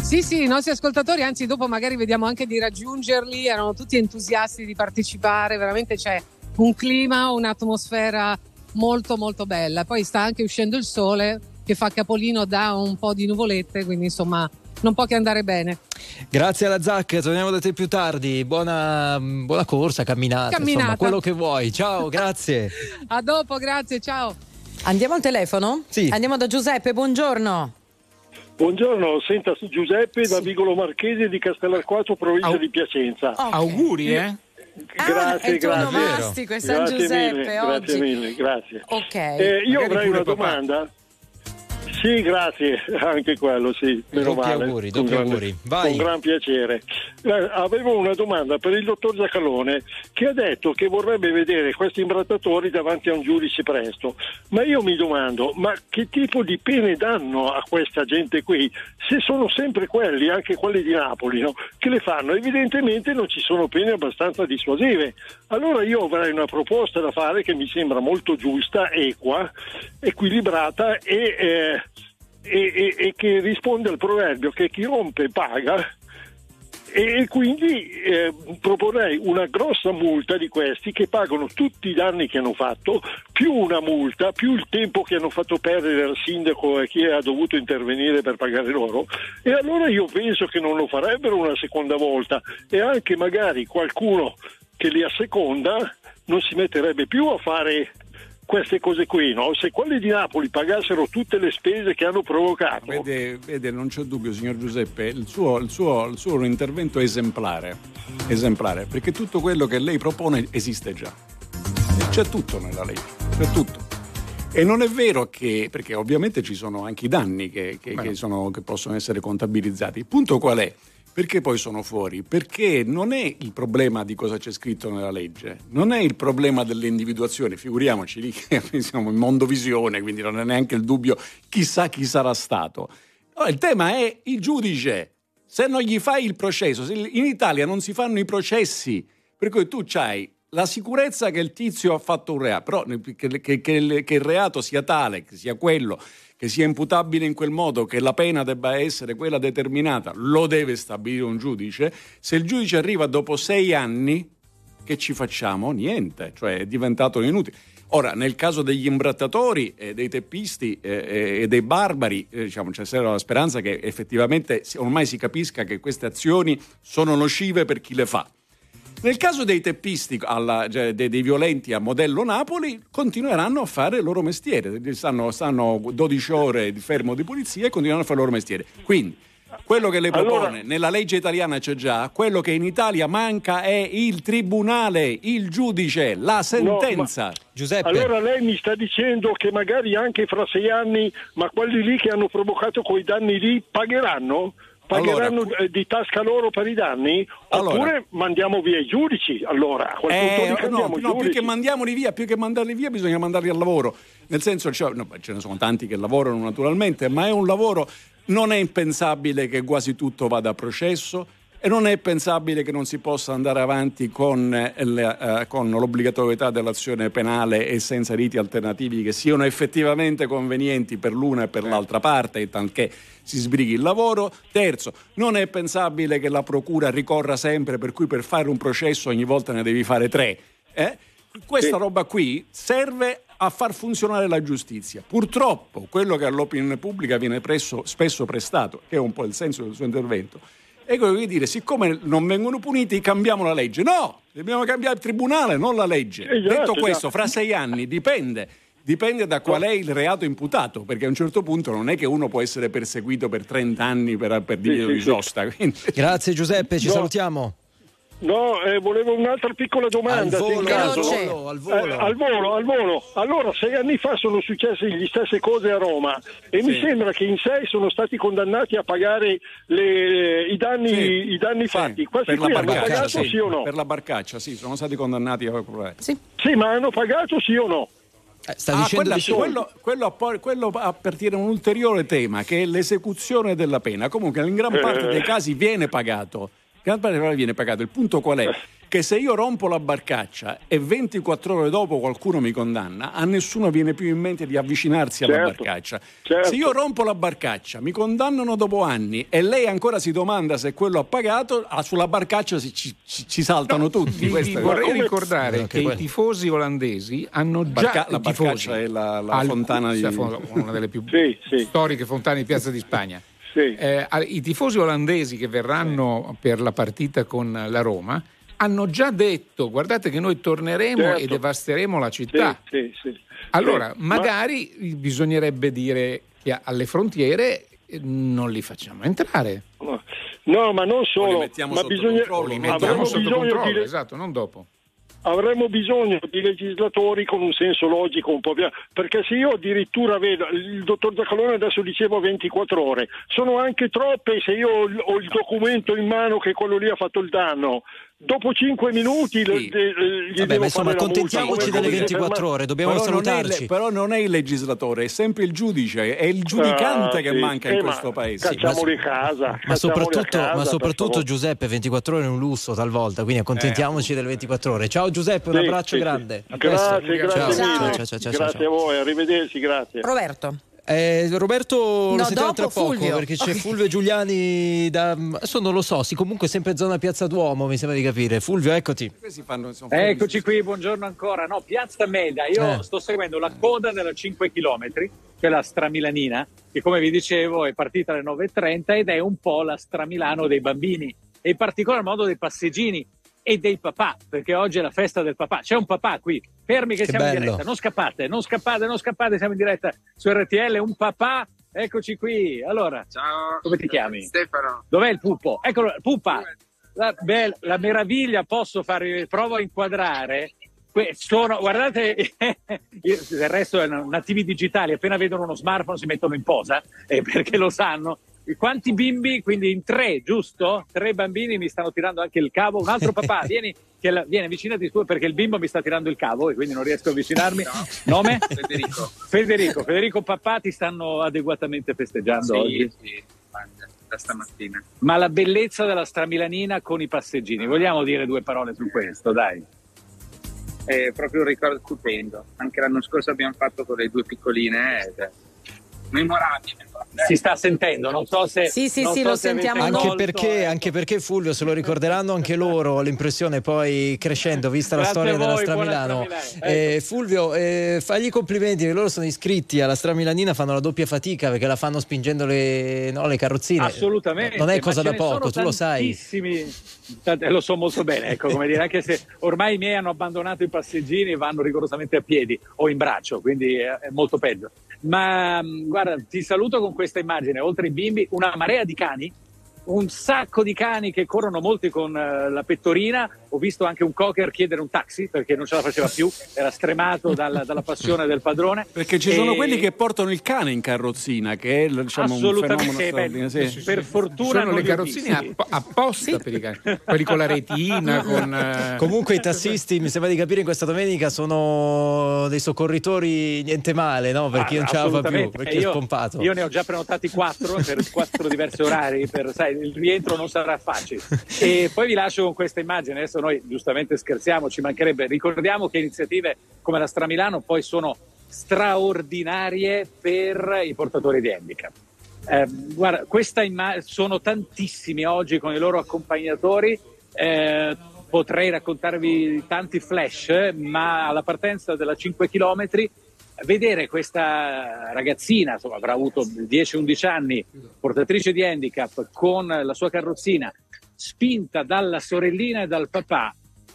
Sì, sì, i nostri ascoltatori, anzi dopo magari vediamo anche di raggiungerli, erano tutti entusiasti di partecipare, veramente c'è un clima, un'atmosfera molto molto bella. Poi sta anche uscendo il sole che fa capolino da un po' di nuvolette, quindi insomma non può che andare bene. Grazie alla Zac, torniamo da te più tardi, buona, buona corsa, camminata, camminata, insomma quello che vuoi. Ciao, grazie. A dopo, grazie, ciao. Andiamo al telefono? Sì. Andiamo da Giuseppe, buongiorno. Buongiorno, senta, Giuseppe da Vigolo Marchese di Castellarquato, provincia Au- di Piacenza. Okay. Auguri, eh? Grazie, ah, grazie. È grazie. San grazie Giuseppe mille, oggi. Grazie mille, grazie. Ok. Eh, io avrei una papà. domanda. Sì, grazie, anche quello, sì. Meno doppi male. Auguri, doppi grande, auguri. Vai. Con gran piacere. Eh, avevo una domanda per il dottor Giacalone, che ha detto che vorrebbe vedere questi imbrattatori davanti a un giudice presto. Ma io mi domando, ma che tipo di pene danno a questa gente qui? Se sono sempre quelli, anche quelli di Napoli, no? Che le fanno? Evidentemente non ci sono pene abbastanza dissuasive. Allora io avrei una proposta da fare che mi sembra molto giusta, equa, equilibrata e... Eh, E, e, e che risponde al proverbio che chi rompe paga, e, e quindi eh, proporrei una grossa multa di questi che pagano tutti i danni che hanno fatto, più una multa, più il tempo che hanno fatto perdere al sindaco e chi ha dovuto intervenire per pagare loro, e allora io penso che non lo farebbero una seconda volta, e anche magari qualcuno che li asseconda non si metterebbe più a fare queste cose qui, no? Se quelli di Napoli pagassero tutte le spese che hanno provocato. Vede, vede non c'è dubbio, signor Giuseppe, il suo, il suo, il suo intervento è esemplare, esemplare, perché tutto quello che lei propone esiste già. C'è tutto nella legge, c'è tutto. E non è vero che, perché ovviamente ci sono anche i danni che, che, che, sono, che possono essere contabilizzati. Il punto qual è? Perché poi sono fuori? Perché non è il problema di cosa c'è scritto nella legge, non è il problema dell'individuazione, figuriamoci, lì che siamo in mondovisione, quindi non è neanche il dubbio chissà chi sarà stato. Allora, il tema è il giudice, se non gli fai il processo, se in Italia non si fanno i processi, per cui tu c'hai la sicurezza che il tizio ha fatto un reato, però che, che, che, che il reato sia tale, che sia quello... che sia imputabile in quel modo, che la pena debba essere quella determinata, lo deve stabilire un giudice. Se il giudice arriva dopo sei anni, che ci facciamo? Niente, cioè è diventato inutile. Ora, nel caso degli imbrattatori, eh, dei teppisti eh, e dei barbari, eh, diciamo, c'è sempre la speranza che effettivamente ormai si capisca che queste azioni sono nocive per chi le fa. Nel caso dei teppisti, alla, cioè dei, dei violenti a modello Napoli, continueranno a fare il loro mestiere, stanno, stanno dodici ore di fermo di polizia e continueranno a fare il loro mestiere. Quindi Quello che lei propone, allora, nella legge italiana c'è già, quello che in Italia manca è il tribunale, il giudice, la sentenza. No, ma... Giuseppe. Allora lei mi sta dicendo che magari anche fra sei anni, ma quelli lì che hanno provocato quei danni lì pagheranno? Pagheranno allora, di tasca loro per i danni? Allora, oppure mandiamo via i giudici? Allora, a eh, no, no, giudici. Più che mandiamoli via, più che mandarli via bisogna mandarli al lavoro. Nel senso, cioè, no, ce ne sono tanti che lavorano naturalmente, ma è un lavoro... Non è impensabile che quasi tutto vada a processo e non è pensabile che non si possa andare avanti con, eh, con l'obbligatorietà dell'azione penale e senza riti alternativi che siano effettivamente convenienti per l'una e per l'altra parte, tanché si sbrighi il lavoro. Terzo, non è pensabile che la procura ricorra sempre, per cui per fare un processo ogni volta ne devi fare tre. Eh? Questa roba qui serve a far funzionare la giustizia. Purtroppo quello che all'opinione pubblica viene presso, spesso prestato, che è un po' il senso del suo intervento, è quello di dire: siccome non vengono puniti, cambiamo la legge. No, dobbiamo cambiare il tribunale, non la legge. Eh, Detto eh, questo, eh. fra sei anni dipende, dipende da qual è il reato imputato, perché a un certo punto non è che uno può essere perseguito per trenta anni per, per diritto sì, di sosta. Quindi... Grazie Giuseppe, ci no. salutiamo. No, eh, volevo un'altra piccola domanda. Al volo, caso, al, volo, al, volo. Eh, al volo, al volo. Allora, sei anni fa sono successe le stesse cose a Roma e sì. mi sembra che in sei sono stati condannati a pagare le, i danni, sì. i danni sì. fatti. Questi qui hanno pagato sì. sì o no? Per la barcaccia, sì, sono stati condannati a pagare. Sì. sì, ma hanno pagato sì o no? Eh, sta ah, dicendo quella, di quello, quello, quello a partire un ulteriore tema, che è l'esecuzione della pena. Comunque, in gran parte eh. dei casi viene pagato. viene pagato. Il punto qual è? Che se io rompo la barcaccia e ventiquattro ore dopo qualcuno mi condanna, a nessuno viene più in mente di avvicinarsi alla certo, barcaccia. Certo. Se io rompo la barcaccia, mi condannano dopo anni e lei ancora si domanda se quello ha pagato, ah, sulla barcaccia ci, ci, ci saltano no, tutti. Ti, vorrei come... ricordare no, che quello. i tifosi olandesi hanno Barca- già... La barcaccia è la, la Al- fontana di... una delle più sì, sì. storiche fontane di Piazza di Spagna. Sì. Eh, i tifosi olandesi che verranno sì. per la partita con la Roma hanno già detto: guardate che noi torneremo certo. e devasteremo la città. Sì, sì, sì. Allora, sì. magari Ma... bisognerebbe dire che alle frontiere non li facciamo entrare. No, no, ma non solo. O li mettiamo ma sotto bisogna... controllo. Li mettiamo sotto controllo, di... esatto, non dopo. Avremmo bisogno di legislatori con un senso logico un po' via, perché se io addirittura vedo, il dottor Giacalone adesso diceva ventiquattro ore, sono anche troppe. Se io ho il documento in mano che quello lì ha fatto il danno, dopo cinque minuti sì. gli Vabbè, devo fare la accontentiamoci delle ventiquattro ore, dobbiamo però salutarci. Non è, però non è il legislatore, è sempre il giudice, è il giudicante ah, che sì. manca eh, in ma questo paese. Cacciamoli sì, ma, casa, ma soprattutto, casa, ma soprattutto Giuseppe, ventiquattro ore è un lusso talvolta, quindi accontentiamoci eh. delle ventiquattro ore. Ciao Giuseppe, un sì, abbraccio sì, grande. Sì. A grazie, grazie ciao. Mille. Ciao, ciao, ciao, grazie ciao. a voi, arrivederci, grazie. Roberto. Eh, Roberto no, lo sentiamo tra poco Fulvio. perché c'è okay. Fulvio Giuliani da, adesso non lo so, sì, comunque sempre zona Piazza Duomo, mi sembra di capire. Fulvio, eccoti. Eccoci qui, buongiorno ancora. No, Piazza Meda, io eh. sto seguendo la coda della cinque chilometri, che è la Stramilanina, che come vi dicevo è partita alle nove e trenta ed è un po' la Stramilano dei bambini e in particolar modo dei passeggini e dei papà, perché oggi è la festa del papà. C'è un papà qui, fermi che, che siamo bello. in diretta, non scappate, non scappate, non scappate, siamo in diretta su R T L, un papà, eccoci qui. Allora, ciao, come ti chiami? Stefano. Dov'è il pupo? Eccolo, pupa, la, bella, la meraviglia, posso fare, provo a inquadrare, que- sono, guardate, io, del resto nativi digitali, appena vedono uno smartphone si mettono in posa, eh, perché lo sanno. Quanti bimbi? Quindi in tre, giusto? Tre bambini mi stanno tirando anche il cavo. Un altro papà, vieni, che la, vieni avvicinati tu, perché il bimbo mi sta tirando il cavo e quindi non riesco a avvicinarmi. No. Nome? Federico. Federico, Federico papà, ti stanno adeguatamente festeggiando sì, oggi? Sì, da stamattina. Ma la bellezza della Stramilanina con i passeggini, vogliamo dire due parole su questo, dai? È proprio un ricordo stupendo. Anche l'anno scorso abbiamo fatto con le due piccoline, eh, memorabile. Si sta sentendo, non so se sì sì sì so lo sentiamo anche molto. perché anche perché Fulvio se lo ricorderanno anche loro, l'impressione poi crescendo vista la storia voi, della Stramilano. Eh, Fulvio, eh, fagli i complimenti, loro sono iscritti alla Stramilanina, fanno la doppia fatica perché la fanno spingendo le, no, le carrozzine. Assolutamente, non è cosa da poco, tu lo sai. Tant- lo so molto bene, ecco, come dire, anche se ormai i miei hanno abbandonato i passeggini e vanno rigorosamente a piedi o in braccio, quindi è molto peggio. Ma guarda, ti saluto con questa immagine, oltre ai bimbi, una marea di cani un sacco di cani che corrono molti con eh, la pettorina. Ho visto anche un cocker chiedere un taxi perché non ce la faceva più, era stremato dalla, dalla passione del padrone. Perché ci e... sono quelli che portano il cane in carrozzina, che è, diciamo, un fenomeno straordinario. Sì, sì, per sì, fortuna sono le carrozzine app- apposta sì. per i cani, quelli con la retina. Con, eh... Comunque i tassisti, mi sembra di capire, in questa domenica sono dei soccorritori niente male, no? Per chi ah, non ce la fa più, per chi è spompato. Io ne ho già prenotati quattro per quattro diversi orari, per, sai, il rientro non sarà facile. E poi vi lascio con questa immagine. Adesso noi giustamente scherziamo, ci mancherebbe, ricordiamo che iniziative come la Stramilano poi sono straordinarie per i portatori di handicap. Eh, guarda, questa imma- sono tantissimi oggi con i loro accompagnatori, eh, potrei raccontarvi tanti flash, ma alla partenza della cinque chilometri vedere questa ragazzina, insomma, avrà avuto dieci undici anni, portatrice di handicap, con la sua carrozzina, spinta dalla sorellina e dal papà,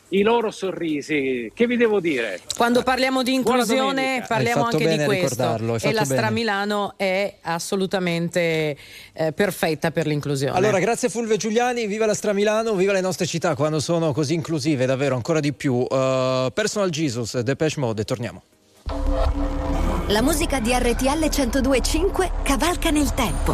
i loro sorrisi, che vi devo dire? Quando parliamo di inclusione parliamo anche di questo, e la Stramilano è assolutamente eh, perfetta per l'inclusione. Allora, grazie Fulvio Giuliani, viva la Stramilano, viva le nostre città quando sono così inclusive, davvero, ancora di più. uh, Personal Jesus, Depeche Mode, torniamo. La musica di R T L centodue e cinque cavalca nel tempo.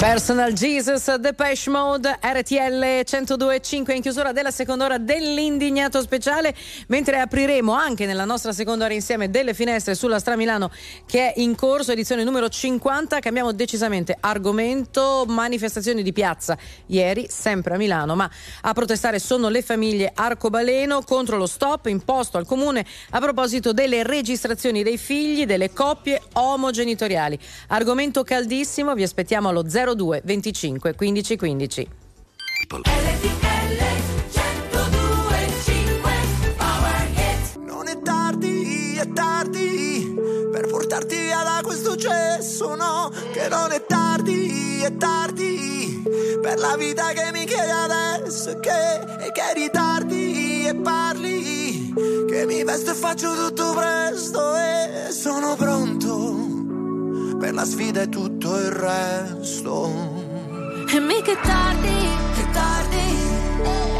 Personal Jesus, Depeche Mode, R T L centodue e cinque in chiusura della seconda ora dell'Indignato Speciale, mentre apriremo anche nella nostra seconda ora insieme delle finestre sulla Stramilano che è in corso, edizione numero cinquanta. Cambiamo decisamente argomento, manifestazioni di piazza ieri, sempre a Milano, ma a protestare sono le famiglie arcobaleno contro lo stop imposto al comune a proposito delle registrazioni dei figli delle coppie omogenitoriali. Argomento caldissimo, vi aspettiamo allo zero due venticinque quindici quindici. Non è tardi, è tardi per portarti via da questo cesso, no, che non è tardi, è tardi per la vita che mi chiedi adesso, che, che ritardi e parli, che mi vesto e faccio tutto presto e sono pronto per la sfida e tutto il resto. E mica è tardi, che tardi,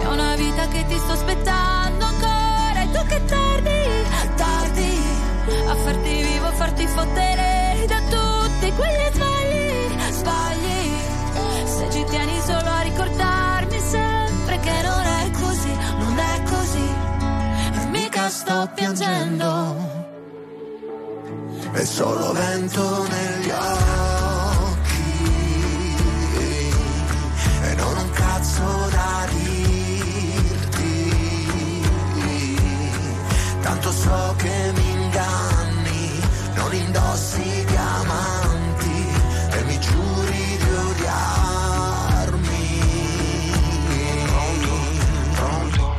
è una vita che ti sto aspettando ancora. E tu che tardi, è tardi, a farti vivo, a farti fottere da tutti quegli sbagli, sbagli. Se ci tieni solo a ricordarmi sempre che non è così, non è così. E mica sto piangendo, è solo vento negli occhi e non un cazzo da dirti, tanto so che mi inganni, non indossi diamanti e mi giuri di odiarmi. Pronto, pronto,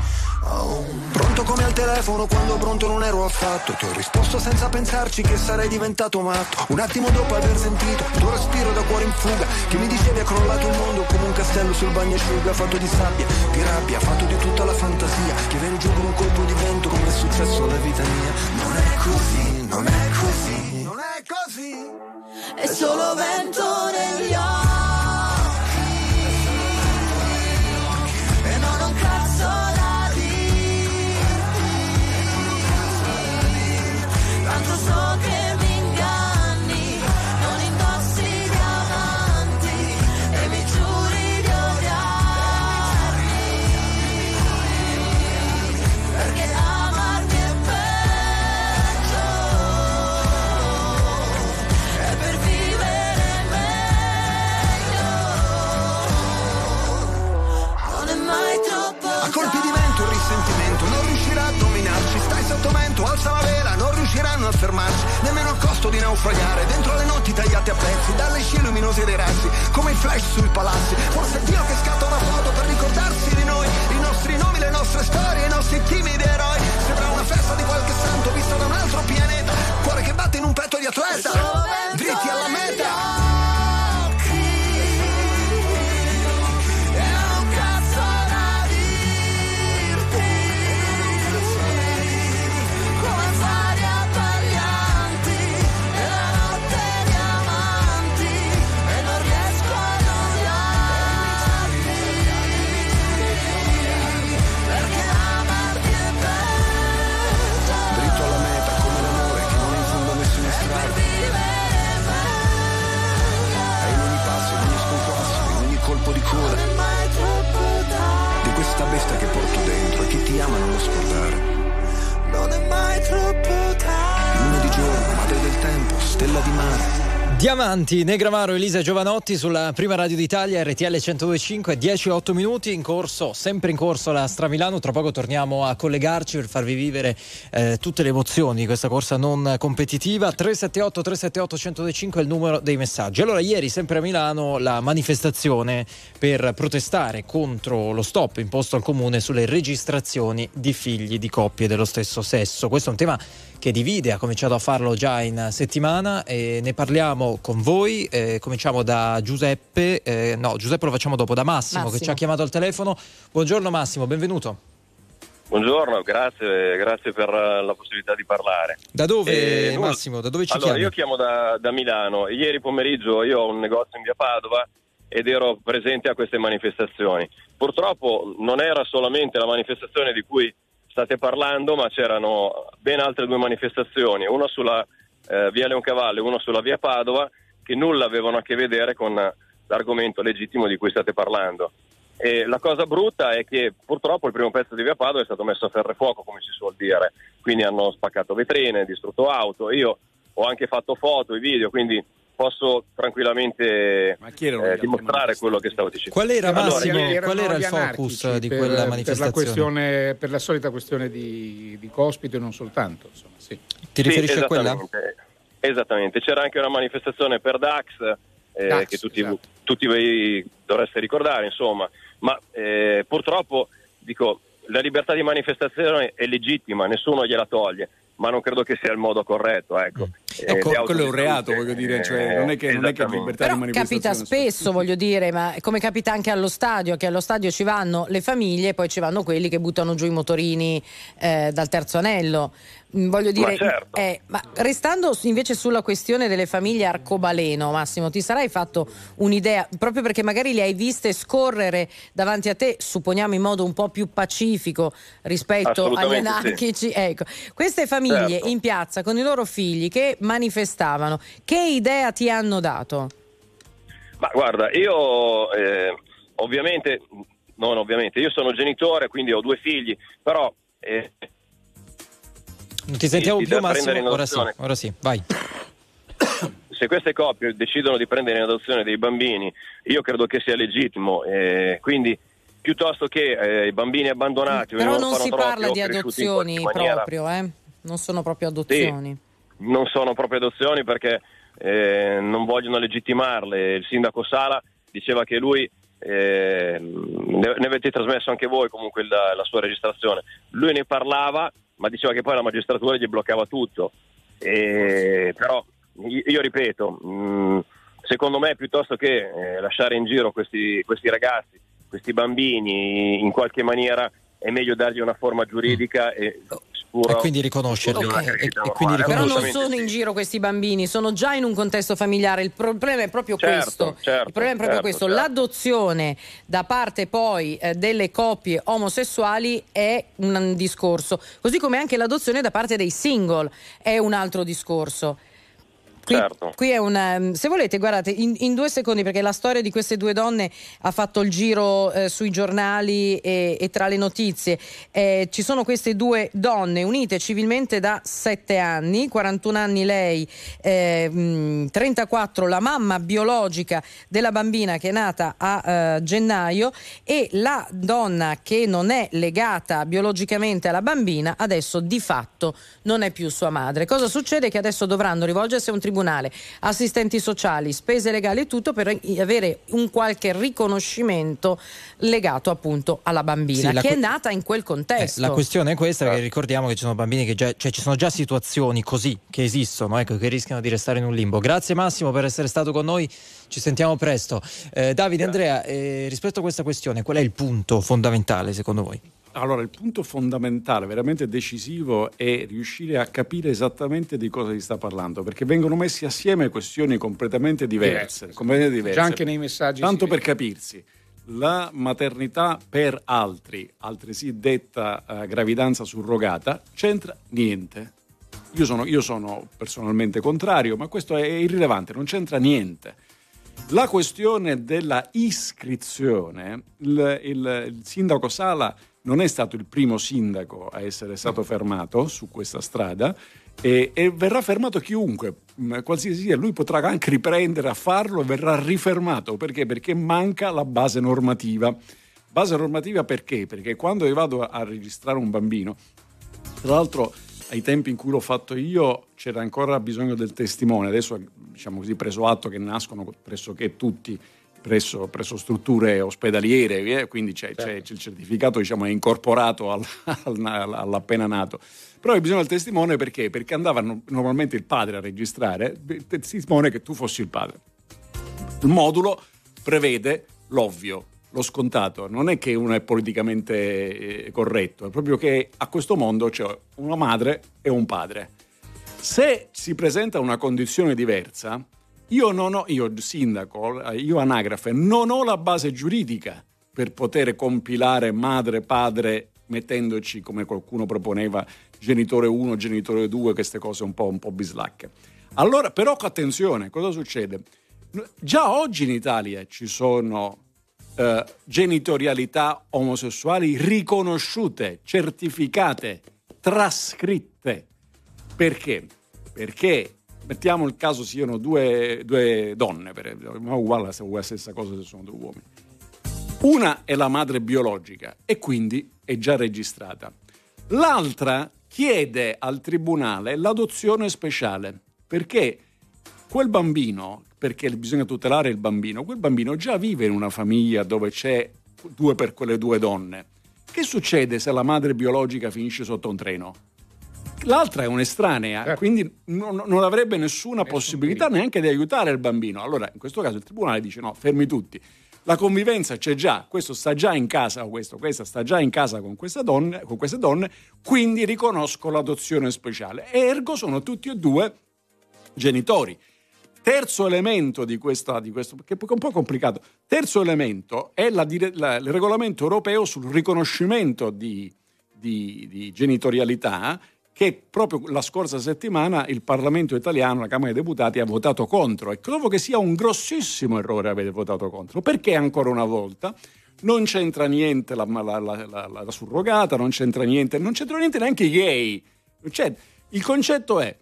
oh. Pronto come al telefono quando pronto non ero affatto. Ti ho risposto senza pensarci che sarei diventato matto. Un attimo dopo aver sentito il tuo respiro da cuore in fuga, che mi dicevi è crollato il mondo come un castello sul bagnasciuga, fatto di sabbia, di rabbia, fatto di tutta la fantasia che viene giù con un colpo di vento come è successo alla vita mia. Non è così, non è così, non è così, è solo vento negli occhi e non un cazzo. Tanto so che mi inganni, non indossi davanti e mi giuri di odiarmi, perché amarti è peggio, è per vivere meglio, non è mai troppo a colpi di vento il risentimento non riuscirà a dominarci, stai sotto vento, alza la vela, non riusciranno a fermarci, nemmeno a costo di naufragare, dentro le notti tagliate a pezzi, dalle scie luminose dei razzi, come i flash sui palazzi, forse è Dio che scatta una foto per ricordarsi di noi, i nostri nomi, le nostre storie, i nostri timidi eroi, sembra una festa di qualche santo vista da un altro pianeta, cuore che batte in un petto di atleta, dritti alla meta. Questa che porto dentro e che ti ama non lo scordare. Non è mai troppo tardi. Luna di giorno, madre del tempo, stella di mare. Diamanti, Negramaro, Elisa Giovanotti sulla prima radio d'Italia, R T L centodue e cinque, dieci e otto minuti, in corso, sempre in corso la Stramilano. Tra poco torniamo a collegarci per farvi vivere eh, tutte le emozioni di questa corsa non competitiva. Tre sette otto tre sette otto uno zero due cinque è il numero dei messaggi. Allora, ieri sempre a Milano la manifestazione per protestare contro lo stop imposto al comune sulle registrazioni di figli di coppie dello stesso sesso. Questo è un tema che divide, ha cominciato a farlo già in settimana e ne parliamo con voi. Eh, cominciamo da Giuseppe, eh, no Giuseppe lo facciamo dopo, da Massimo, Massimo che ci ha chiamato al telefono. Buongiorno Massimo, benvenuto. Buongiorno, grazie, grazie per la possibilità di parlare. Da dove eh, Massimo, da dove ci allora, chiami? Allora io chiamo da, da Milano, ieri pomeriggio io ho un negozio in via Padova ed ero presente a queste manifestazioni. Purtroppo non era solamente la manifestazione di cui state parlando, ma c'erano ben altre due manifestazioni, una sulla eh, via Leoncavallo e una sulla via Padova, che nulla avevano a che vedere con l'argomento legittimo di cui state parlando. E la cosa brutta è che purtroppo il primo pezzo di Via Padova è stato messo a ferro e fuoco, come si suol dire, quindi hanno spaccato vetrine, distrutto auto, io ho anche fatto foto e video, quindi posso tranquillamente eh, dimostrare quello che stavo dicendo. Qual era, allora, Massimo, qual era il focus di per, quella manifestazione? Per la, questione, per la solita questione di, di Cospito e non soltanto. Insomma, sì. Ti riferisci sì, a quella? Esattamente, c'era anche una manifestazione per Dax, eh, Dax che tutti, esatto. tutti voi dovreste ricordare, insomma, ma eh, purtroppo dico la libertà di manifestazione è legittima, nessuno gliela toglie, ma non credo che sia il modo corretto, ecco. Eh, ecco quello è un reato, voglio dire, cioè, non è che non è che libertà di manifestazione. Capita spesso, voglio dire, ma come capita anche allo stadio, che allo stadio ci vanno le famiglie e poi ci vanno quelli che buttano giù i motorini eh, dal terzo anello. Voglio dire, ma, certo. eh, ma restando invece sulla questione delle famiglie arcobaleno, Massimo, ti sarai fatto un'idea, proprio perché magari le hai viste scorrere davanti a te, supponiamo in modo un po' più pacifico rispetto agli anarchici, sì. ecco, queste famiglie certo. in piazza con i loro figli che manifestavano, che idea ti hanno dato? Ma guarda, io eh, ovviamente, non ovviamente, io sono genitore, quindi ho due figli, però... Eh, Non ti sentiamo sì, più Massimo, ora sì, ora sì, vai. Se queste coppie decidono di prendere in adozione dei bambini, io credo che sia legittimo, eh, quindi piuttosto che eh, i bambini abbandonati... Però non si parla di adozioni proprio, eh? Non sono proprio adozioni. Sì, non sono proprio adozioni perché eh, non vogliono legittimarle. Il sindaco Sala diceva che lui... Eh, ne avete trasmesso anche voi comunque la, la sua registrazione. Lui ne parlava... ma diceva che poi la magistratura gli bloccava tutto. E, però io ripeto, secondo me piuttosto che lasciare in giro questi, questi ragazzi, questi bambini, in qualche maniera è meglio dargli una forma giuridica e, sicuro, e quindi riconoscerli. Okay. E, e quindi però non sono in giro questi bambini, sono già in un contesto familiare, il problema è proprio certo, questo, certo, il problema è proprio certo, questo. Certo. L'adozione da parte poi eh, delle coppie omosessuali è un discorso, così come anche l'adozione da parte dei single è un altro discorso. Qui, certo. qui è un, se volete guardate in, in due secondi, perché la storia di queste due donne ha fatto il giro eh, sui giornali e, e tra le notizie eh, ci sono queste due donne unite civilmente da sette anni, quarantuno anni lei, eh, trentaquattro la mamma biologica della bambina che è nata a eh, gennaio, e la donna che non è legata biologicamente alla bambina adesso di fatto non è più sua madre. Cosa succede? Che adesso dovranno rivolgersi a un tribunale, assistenti sociali, spese legali e tutto per avere un qualche riconoscimento legato appunto alla bambina sì, che que- è nata in quel contesto. Eh, la questione è questa, che ricordiamo che ci sono bambini che già, cioè ci sono già situazioni così che esistono, ecco, che rischiano di restare in un limbo. Grazie Massimo per essere stato con noi, ci sentiamo presto. Eh, Davide, Andrea, eh, rispetto a questa questione qual è il punto fondamentale secondo voi? Allora, il punto fondamentale, veramente decisivo, è riuscire a capire esattamente di cosa si sta parlando, perché vengono messi assieme questioni completamente diverse, diverse. completamente diverse. Già anche nei messaggi. Tanto per capirsi, la maternità per altri, altresì detta eh, gravidanza surrogata, c'entra niente. Io sono, io sono personalmente contrario, ma questo è irrilevante, non c'entra niente. La questione della iscrizione, il, il, il sindaco Sala non è stato il primo sindaco a essere stato fermato su questa strada e, e verrà fermato chiunque, qualsiasi sia, lui potrà anche riprendere a farlo e verrà rifermato. Perché? Perché manca la base normativa. Base normativa perché? Perché quando io vado a registrare un bambino, tra l'altro ai tempi in cui l'ho fatto io c'era ancora bisogno del testimone, adesso diciamo così preso atto che nascono pressoché tutti Presso, presso strutture ospedaliere, eh? Quindi c'è, certo. c'è, c'è il certificato, diciamo, è incorporato al, al, all'appena nato, però hai bisogno del testimone perché? Perché andava no, normalmente il padre a registrare, il testimone che tu fossi il padre. Il modulo prevede l'ovvio, lo scontato, non è che uno è politicamente eh, corretto, è proprio che a questo mondo c'è una madre e un padre. Se si presenta una condizione diversa, Io non ho, io sindaco, io anagrafe, non ho la base giuridica per poter compilare madre, padre, mettendoci, come qualcuno proponeva, genitore uno, genitore due, queste cose un po', un po' bislacche. Allora, però attenzione, cosa succede? Già oggi in Italia ci sono eh, genitorialità omosessuali riconosciute, certificate, trascritte. Perché? Perché mettiamo il caso siano due, due donne, per esempio, ma uguale, è la stessa cosa se sono due uomini. Una è la madre biologica e quindi è già registrata. L'altra chiede al tribunale l'adozione speciale, perché quel bambino, perché bisogna tutelare il bambino, quel bambino già vive in una famiglia dove c'è due per quelle due donne. Che succede se la madre biologica finisce sotto un treno? L'altra è un'estranea, certo. Quindi non, non avrebbe nessuna Nessun possibilità diritto. Neanche di aiutare il bambino. Allora, in questo caso il tribunale dice no, fermi tutti. La convivenza c'è già, questo sta già in casa, o questo, questa sta già in casa con, questa donne, con queste donne, quindi riconosco l'adozione speciale. Ergo sono tutti e due genitori. Terzo elemento di, questa, di questo, che è un po' complicato, terzo elemento è la, la, il regolamento europeo sul riconoscimento di, di, di genitorialità, che proprio la scorsa settimana il Parlamento italiano, la Camera dei Deputati, ha votato contro, e trovo che sia un grossissimo errore aver votato contro, perché ancora una volta non c'entra niente la, la, la, la, la surrogata, non c'entra niente, non c'entra niente neanche i gay. Cioè, il concetto è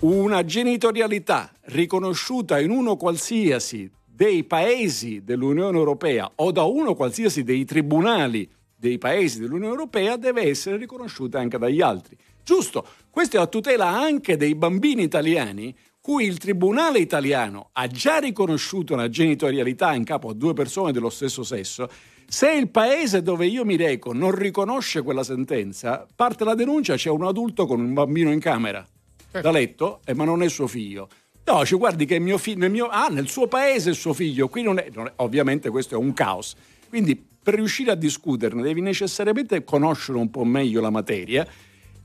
una genitorialità riconosciuta in uno qualsiasi dei paesi dell'Unione Europea o da uno qualsiasi dei tribunali dei paesi dell'Unione Europea deve essere riconosciuta anche dagli altri. Giusto, questo è a tutela anche dei bambini italiani, cui il tribunale italiano ha già riconosciuto una genitorialità in capo a due persone dello stesso sesso. Se il paese dove io mi reco non riconosce quella sentenza, parte la denuncia, c'è un adulto con un bambino in camera, da letto, eh, ma non è suo figlio. No, ci guardi che è mio figlio, mio... ah, nel suo paese è suo figlio, qui non è... non è... Ovviamente questo è un caos. Quindi per riuscire a discuterne devi necessariamente conoscere un po' meglio la materia,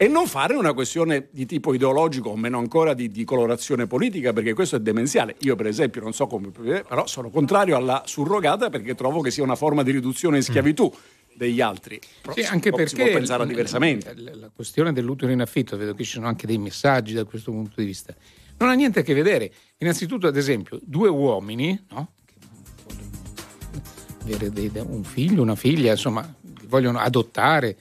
e non fare una questione di tipo ideologico o meno ancora di, di colorazione politica, perché questo è demenziale. Io per esempio non so come, però sono contrario alla surrogata perché trovo che sia una forma di riduzione in schiavitù degli altri. Però sì, anche perché si può pensare diversamente. La, la questione dell'utero in affitto, vedo che ci sono anche dei messaggi da questo punto di vista, non ha niente a che vedere. Innanzitutto, ad esempio, due uomini, no? Un figlio, una figlia, insomma, vogliono adottare.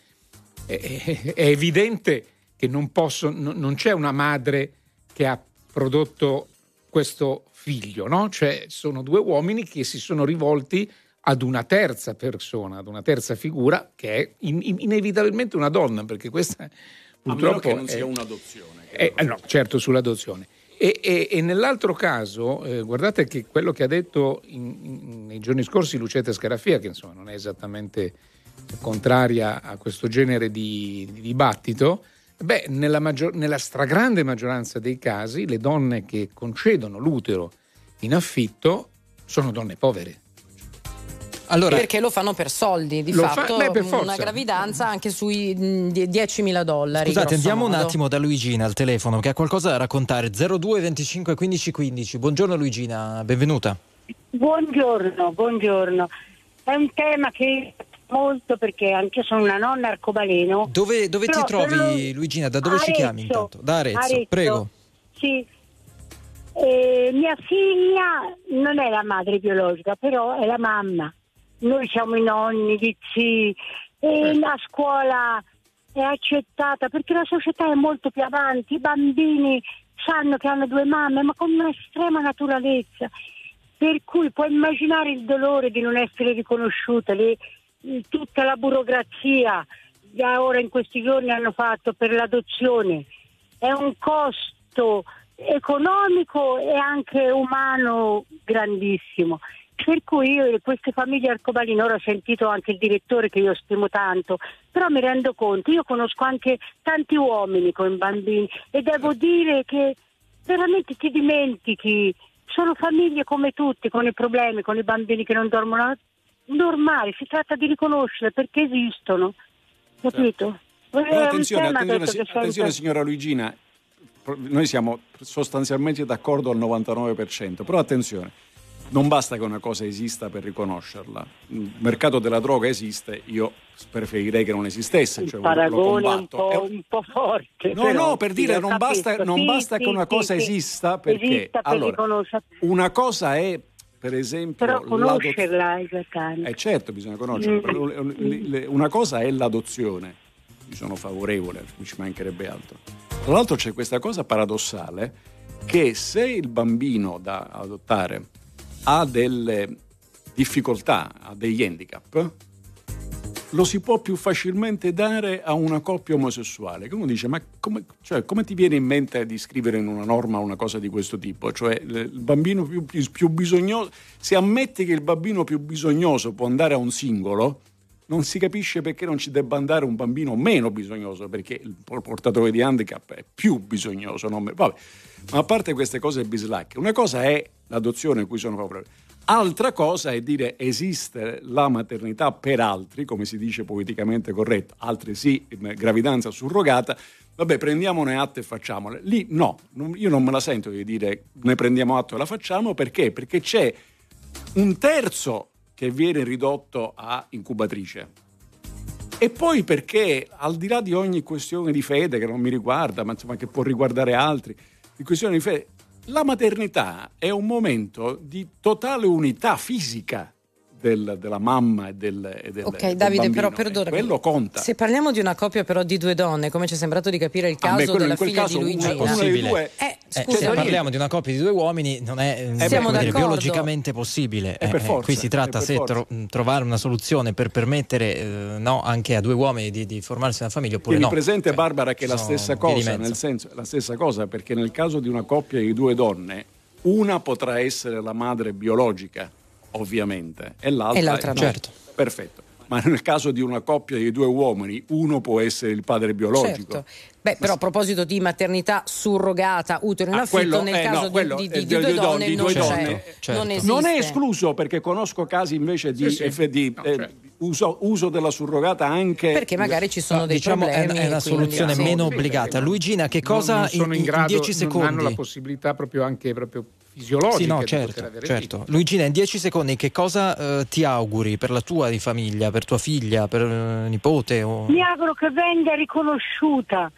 È evidente che non posso, non c'è una madre che ha prodotto questo figlio, no? Cioè sono due uomini che si sono rivolti ad una terza persona, ad una terza figura che è in, in, inevitabilmente una donna, perché questa purtroppo a meno che non è, sia un'adozione. È, è, no, certo, sull'adozione. E, e, e nell'altro caso, eh, guardate che quello che ha detto in, in, nei giorni scorsi Lucetta Scaraffia, che insomma non è esattamente contraria a questo genere di, di dibattito, beh, nella, maggior, nella stragrande maggioranza dei casi le donne che concedono l'utero in affitto sono donne povere. Allora, perché lo fanno per soldi, di fatto fa, beh, per una gravidanza anche sui diecimila dollari. Scusate, andiamo modo. un attimo da Luigina al telefono, che ha qualcosa da raccontare. Zero due venticinque quindici quindici. Buongiorno Luigina, benvenuta. Buongiorno, buongiorno. È un tema che molto, perché anche io sono una nonna arcobaleno. Dove, dove ti trovi, Luigina? Da dove Arezzo, ci chiami intanto? Da Arezzo, Arezzo. Prego. Sì. Eh, mia figlia non è la madre biologica, però è la mamma. Noi siamo i nonni, gli zii, e eh. la scuola è accettata perché la società è molto più avanti, i bambini sanno che hanno due mamme, ma con un'estrema naturalezza. Per cui puoi immaginare il dolore di non essere riconosciuta, le tutta la burocrazia da ora in questi giorni hanno fatto per l'adozione, è un costo economico e anche umano grandissimo, per cui io, queste famiglie arcobaleno, ora ho sentito anche il direttore che io stimo tanto, però mi rendo conto, io conosco anche tanti uomini con bambini e devo dire che veramente ti dimentichi, sono famiglie come tutte, con i problemi, con i bambini che non dormono normale, si tratta di riconoscere perché esistono, capito? No, attenzione, attenzione, si, attenzione signora Luigina, noi siamo sostanzialmente d'accordo al novantanove per cento, però attenzione, non basta che una cosa esista per riconoscerla. Il mercato della droga esiste, io preferirei che non esistesse, cioè, il paragone lo combatto. È un po', un po' forte. No, però, no, per dire non basta, non sì, basta sì, che una cosa sì, esista perché esista per allora, una cosa è per esempio però conoscerla esattamente. Eh, certo, bisogna conoscerla. Mm. Una cosa è l'adozione. Io sono favorevole, mi ci mancherebbe altro. Tra l'altro c'è questa cosa paradossale che se il bambino da adottare ha delle difficoltà, ha degli handicap, lo si può più facilmente dare a una coppia omosessuale, che uno dice ma come, cioè, come ti viene in mente di scrivere in una norma una cosa di questo tipo, cioè il bambino più, più bisognoso, se ammetti che il bambino più bisognoso può andare a un singolo, non si capisce perché non ci debba andare un bambino meno bisognoso, perché il portatore di handicap è più bisognoso. Non... Vabbè. Ma a parte queste cose bislacche, una cosa è l'adozione, in cui sono favorevole. Altra cosa è dire esiste la maternità per altri, come si dice politicamente corretto, altri sì, gravidanza surrogata, vabbè prendiamone atto e facciamole. Lì no, io non me la sento di dire ne prendiamo atto e la facciamo, perché? Perché c'è un terzo che viene ridotto a incubatrice. E poi perché, al di là di ogni questione di fede che non mi riguarda, ma insomma che può riguardare altri, di questione di fede, la maternità è un momento di totale unità fisica del, della mamma e del, e del, ok, del Davide, bambino. Però perdona, quello conta. Se parliamo di una coppia però di due donne, come ci è sembrato di capire il caso me, quello, della figlia caso, di Luigi, è possibile. Due... Eh, eh, scusa, se parliamo di una coppia di due uomini non è eh, siamo dire, biologicamente possibile. Eh, per forza, qui si tratta se tro- trovare una soluzione per permettere eh, no, anche a due uomini di, di formarsi una famiglia oppure no. Presente, cioè, Barbara, che è la stessa cosa, nel senso la stessa cosa, perché nel caso di una coppia di due donne, una potrà essere la madre biologica, ovviamente, e l'altra, e l'altra no. Certo. Perfetto. Ma nel caso di una coppia di due uomini, uno può essere il padre biologico. Certo. Beh, però a proposito di maternità surrogata, utero in ah, affitto, quello, nel eh, caso no, quello, di, di, di, di due donne, di due non, donne. C'è, certo. non, non è escluso, perché conosco casi invece di, sì, sì. di no, eh, certo. uso, uso della surrogata anche... Perché magari ci sono no, dei diciamo problemi. È una soluzione quindi, meno sì, obbligata. Luigina, che cosa non sono in, in grado, dieci secondi? Non hanno la possibilità proprio anche... proprio fisiologiche. Sì, no, certo, certo. Luigina, in dieci secondi che cosa eh, ti auguri per la tua di famiglia, per tua figlia, per eh, nipote? O... Mi auguro che venga riconosciuta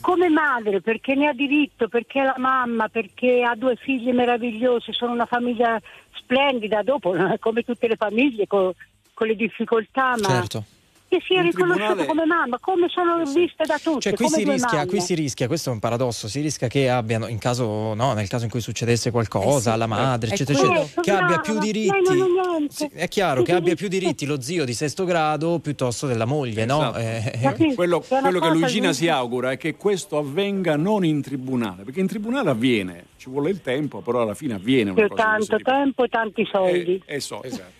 come madre, perché ne ha diritto, perché è la mamma, perché ha due figlie meravigliose, sono una famiglia splendida, dopo come tutte le famiglie con, con le difficoltà, ma... Certo. Che sia riconosciuta come mamma, come sono viste da tutti. Cioè, qui, come si rischia, qui si rischia, questo è un paradosso, si rischia che abbiano, in caso, no, nel caso in cui succedesse qualcosa eh sì, alla madre, eccetera, eccetera, che brava, abbia più diritti. Sì, è chiaro, sì, che abbia più diritti lo zio di sesto grado piuttosto della moglie, esatto. No? Eh, sì, quello quello che Luigina lui... si augura è che questo avvenga non in tribunale, perché in tribunale avviene, ci vuole il tempo, però alla fine avviene una cosa. Tanto tempo e tanti soldi. Eh, eh, so, esatto.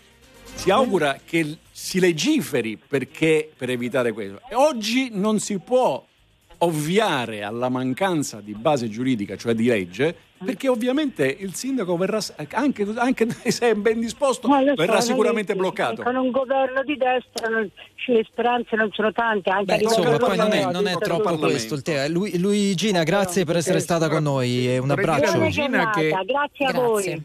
Si augura che si legiferi perché per evitare questo. Oggi non si può ovviare alla mancanza di base giuridica, cioè di legge, perché ovviamente il sindaco verrà, anche, anche se è ben disposto, verrà sicuramente bloccato. Con un governo di destra non, le speranze non sono tante. Anche Beh, insomma, poi non è, non è troppo questo il tema. Lui, Luigina, grazie per essere stata con noi e un abbraccio. Luigina, che... Grazie a voi. Grazie.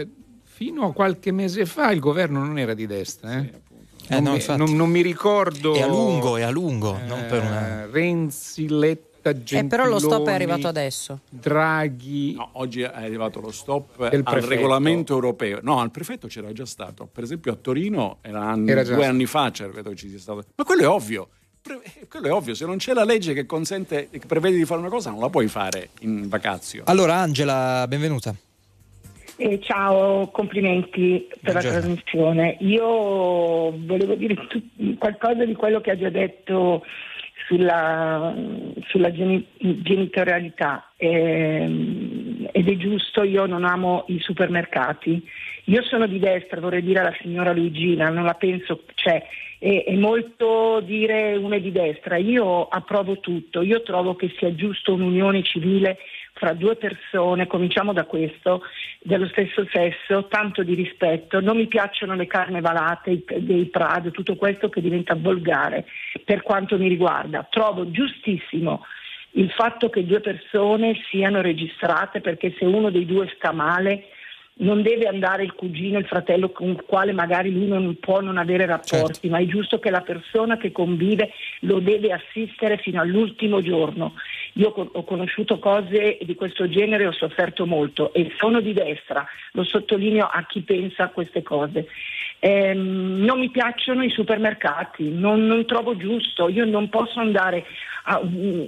Eh... Fino a qualche mese fa il governo non era di destra, eh? Sì, non, eh no, mi, non, non mi ricordo. È a lungo, è a lungo. Eh, non per una... Renzi, Letta, Gentiloni. Eh, però lo stop è arrivato adesso. Draghi. No, oggi è arrivato lo stop al prefetto. Regolamento europeo. No, al prefetto c'era già stato. Per esempio a Torino era anni, era due anni fa, c'era ci sia stato. Ma quello è ovvio. Quello è ovvio, se non c'è la legge che consente, che prevede di fare una cosa, non la puoi fare in vacazio. Allora, Angela, benvenuta. Eh, ciao, complimenti per Buongiorno. La trasmissione. Io volevo dire tu, qualcosa di quello che ha già detto sulla, sulla geni, genitorialità eh, ed è giusto, io non amo i supermercati. Io sono di destra, vorrei dire alla signora Luigina, non la penso, cioè è, è molto dire uno è di destra. Io approvo tutto, io trovo che sia giusto un'unione civile fra due persone, cominciamo da questo, dello stesso sesso, tanto di rispetto. Non mi piacciono le carnevalate dei Prado, tutto questo che diventa volgare per quanto mi riguarda. Trovo giustissimo il fatto che due persone siano registrate, perché se uno dei due sta male non deve andare il cugino, il fratello con il quale magari lui non può non avere rapporti, certo, ma è giusto che la persona che convive lo deve assistere fino all'ultimo giorno. Io ho conosciuto cose di questo genere, ho sofferto molto e sono di destra, lo sottolineo a chi pensa a queste cose. Ehm, non mi piacciono i supermercati, non, non trovo giusto, io non posso andare a,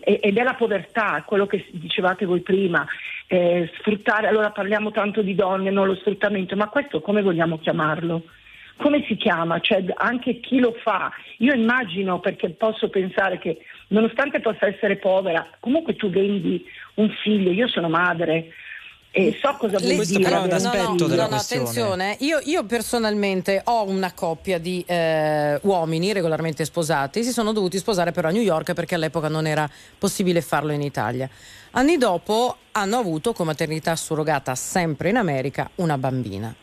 ed è la povertà, quello che dicevate voi prima. Eh, sfruttare, allora parliamo tanto di donne, non lo sfruttamento, ma questo come vogliamo chiamarlo? Come si chiama? Cioè anche chi lo fa, io immagino, perché posso pensare che nonostante possa essere povera, comunque tu vendi un figlio, io sono madre e so cosa vuol dire. Però è un aspetto no, no, della no, questione. Attenzione, io, io personalmente ho una coppia di eh, uomini regolarmente sposati, si sono dovuti sposare però a New York perché all'epoca non era possibile farlo in Italia. Anni dopo hanno avuto con maternità surrogata sempre in America una bambina.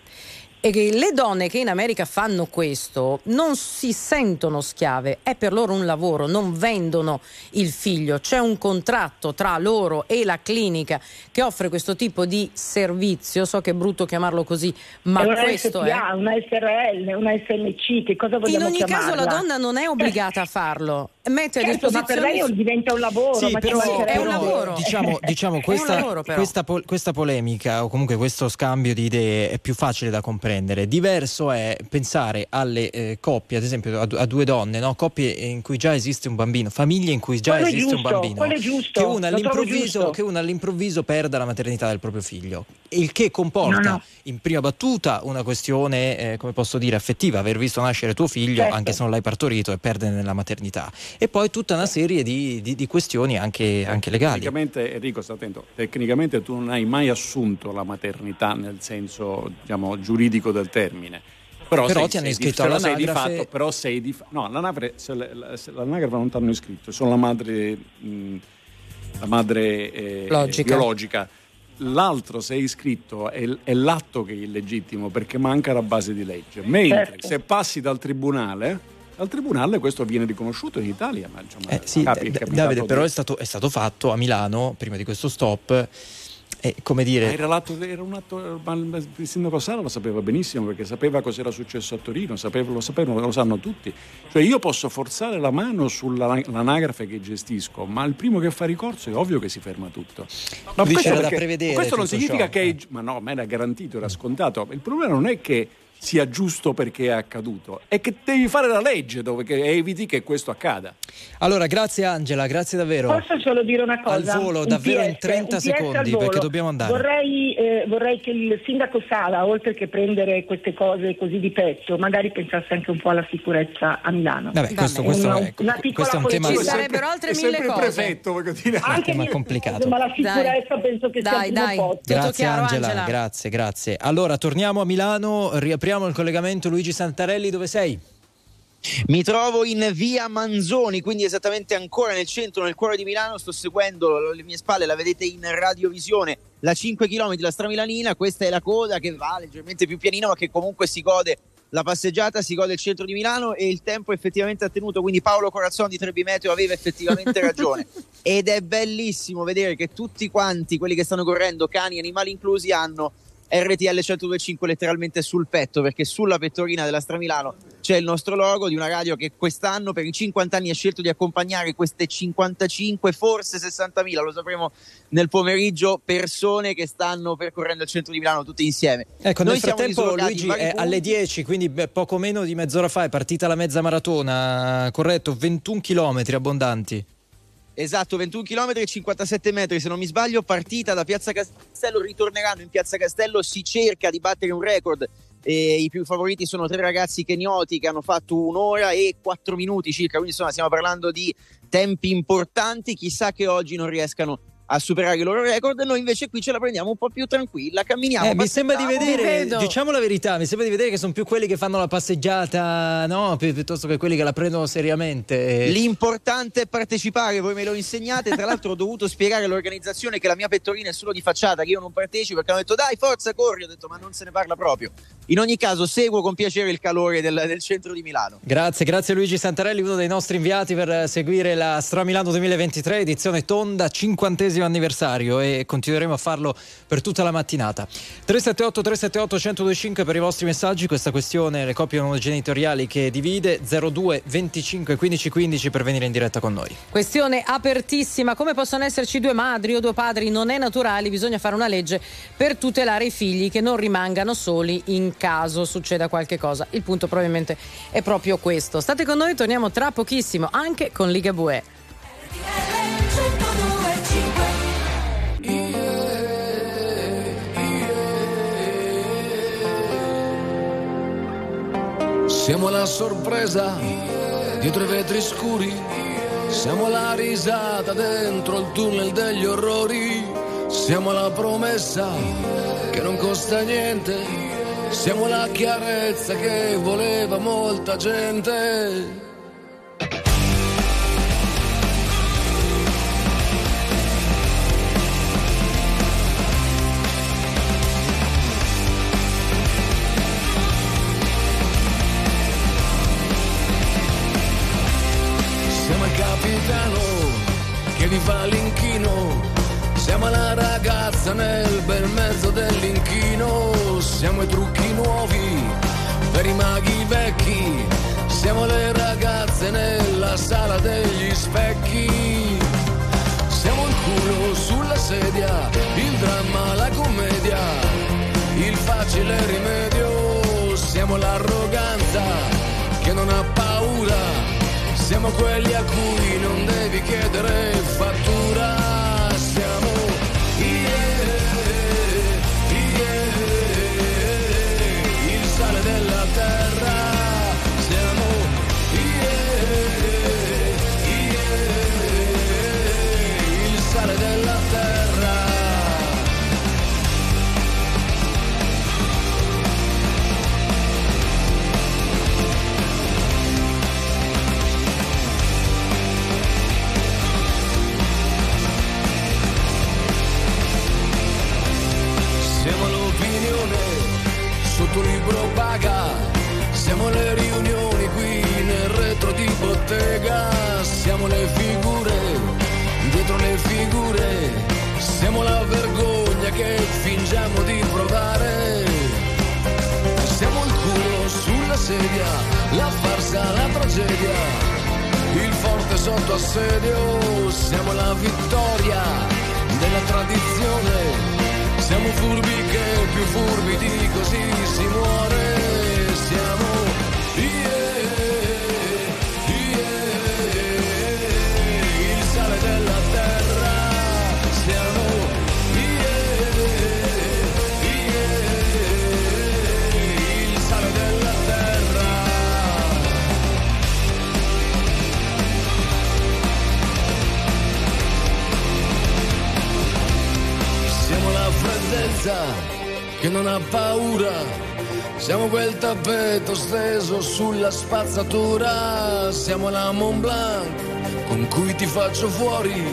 E che le donne che in America fanno questo non si sentono schiave, è per loro un lavoro, non vendono il figlio, c'è un contratto tra loro e la clinica che offre questo tipo di servizio. So che è brutto chiamarlo così, ma è questo S P A, è una S R L, una S M C, che cosa vogliamo chiamarla? In ogni chiamarla? Caso la donna non è obbligata a farlo. Mette certo, a disposizione... ma per lei diventa un lavoro, sì, ma però, è un lavoro. Diciamo, diciamo questa, un lavoro, però. Questa, po- questa polemica o comunque questo scambio di idee è più facile da comprendere. Diverso è pensare alle eh, coppie, ad esempio a, a due donne, no? Coppie in cui già esiste un bambino, famiglie in cui già quello esiste giusto, un bambino, è giusto, che una all'improvviso che una all'improvviso perda la maternità del proprio figlio, il che comporta no, no. in prima battuta una questione eh, come posso dire affettiva, aver visto nascere tuo figlio, certo, anche se non l'hai partorito, e perdere la maternità. E poi tutta una serie di, di, di questioni anche, anche legali. Tecnicamente, Enrico, sta attento, tecnicamente tu non hai mai assunto la maternità nel senso, diciamo, giuridico del termine. Però, però sei, ti hanno iscritto all'anagrafe. Di fatto, però sei di fa- no, l'anagrafe, se l'anagrafe non ti hanno iscritto, sono la madre, mh, la madre eh, eh, biologica. L'altro, se è iscritto, è, è l'atto che è illegittimo perché manca la base di legge. Mentre certo. se passi dal tribunale... Al tribunale questo viene riconosciuto in Italia, ma insomma, eh, sì, capi, d- Davide, però è stato, è stato fatto a Milano prima di questo stop. E, come dire, era, l'atto, era un atto. Ma il sindaco Sala lo sapeva benissimo perché sapeva cos'era successo a Torino, sapeva, lo sapevano, lo sanno tutti. Cioè, io posso forzare la mano sull'anagrafe che gestisco, ma il primo che fa ricorso è ovvio che si ferma tutto. Ma questo, c'era perché, da prevedere, questo non significa ciò, che eh. ma no, ma era garantito, era scontato. Il problema non è che sia giusto perché è accaduto, è che devi fare la legge dove che eviti che questo accada. Allora grazie Angela, grazie davvero. Posso solo dire una cosa? Al volo, un davvero P S, in trenta secondi perché dobbiamo andare. Vorrei, eh, vorrei che il sindaco Sala, oltre che prendere queste cose così di petto, magari pensasse anche un po' alla sicurezza a Milano. Vabbè, questo, questo, una, è, una questo è un tema. Ci sarebbero altre mille cose. Prefetto, voglio dire. Anche un tema complicato. Ma la sicurezza dai. penso che dai, sia dai. un po'. Grazie Angela, Angela, grazie, grazie. Allora torniamo a Milano, riapriamo il collegamento. Luigi Santarelli, dove sei? Mi trovo in via Manzoni, quindi esattamente ancora nel centro, nel cuore di Milano. Sto seguendo le mie spalle, la vedete in radiovisione, la cinque chilometri, la Stramilanina. Questa è la coda che va leggermente più pianino, ma che comunque si gode la passeggiata, si gode il centro di Milano e il tempo effettivamente ha tenuto, quindi Paolo Corazzon di Trebi Meteo aveva effettivamente ragione ed è bellissimo vedere che tutti quanti quelli che stanno correndo, cani e animali inclusi, hanno R T L centodue e cinque letteralmente sul petto, perché sulla pettorina della Stramilano c'è il nostro logo di una radio che quest'anno per i cinquanta anni ha scelto di accompagnare queste cinquantacinque, forse sessantamila, lo sapremo nel pomeriggio, persone che stanno percorrendo il centro di Milano tutte insieme. Ecco, noi nel frattempo Luigi è alle dieci, quindi poco meno di mezz'ora fa è partita la mezza maratona, corretto, ventuno chilometri abbondanti. Esatto, ventuno chilometri e cinquantasette metri se non mi sbaglio, partita da Piazza Castello, ritorneranno in Piazza Castello, si cerca di battere un record e i più favoriti sono tre ragazzi kenioti che hanno fatto un'ora e quattro minuti circa, quindi insomma stiamo parlando di tempi importanti, chissà che oggi non riescano a superare il loro record. Noi invece qui ce la prendiamo un po' più tranquilla, camminiamo, eh, mi sembra di vedere, diciamo la verità, mi sembra di vedere che sono più quelli che fanno la passeggiata, no, Pi- piuttosto che quelli che la prendono seriamente. L'importante è partecipare, voi me lo insegnate, tra l'altro ho dovuto spiegare all'organizzazione che la mia pettorina è solo di facciata, che io non partecipo, perché hanno detto dai forza corri, ho detto ma non se ne parla proprio, in ogni caso seguo con piacere il calore del, del centro di Milano. Grazie, grazie Luigi Santarelli, uno dei nostri inviati per seguire la Stramilano duemilaventitré, edizione tonda, cinquantesimo anniversario, e continueremo a farlo per tutta la mattinata. Tre sette otto tre sette otto uno zero due cinque per i vostri messaggi. Questa questione, le coppie non genitoriali che divide, zero due venticinque quindici quindici per venire in diretta con noi. Questione apertissima: come possono esserci due madri o due padri non è naturali? Bisogna fare una legge per tutelare i figli, che non rimangano soli in caso succeda qualche cosa. Il punto probabilmente è proprio questo. State con noi, torniamo tra pochissimo anche con Ligabue. Siamo la sorpresa dietro i vetri scuri, siamo la risata dentro il tunnel degli orrori, siamo la promessa che non costa niente, siamo la chiarezza che voleva molta gente. Di Valenchino, siamo la ragazza nel bel mezzo dell'inchino, siamo i trucchi nuovi per i maghi vecchi, siamo le ragazze nella sala degli specchi, siamo il culo sulla sedia, il dramma, la commedia, il facile rimedio, siamo l'arroganza che non ha paura. Siamo quelli a cui non devi chiedere fattura, siamo yeah, yeah, il sale della terra, siamo yeah, yeah, il sale della terra. Siamo l'opinione sotto un libro paga, siamo le riunioni qui nel retro di bottega, siamo le figure dietro le figure, siamo la vergogna che fingiamo di provare, siamo il culo sulla sedia, la farsa, la tragedia, il forte sotto assedio, siamo la vittoria della tradizione. Siamo furbi che più furbi di così si muore, siamo yeah, yeah, il sale della terra, siamo yeah, yeah, il sale della terra. Siamo la freddezza che non ha paura, siamo quel tappeto steso sulla spazzatura, siamo la Mont Blanc con cui ti faccio fuori,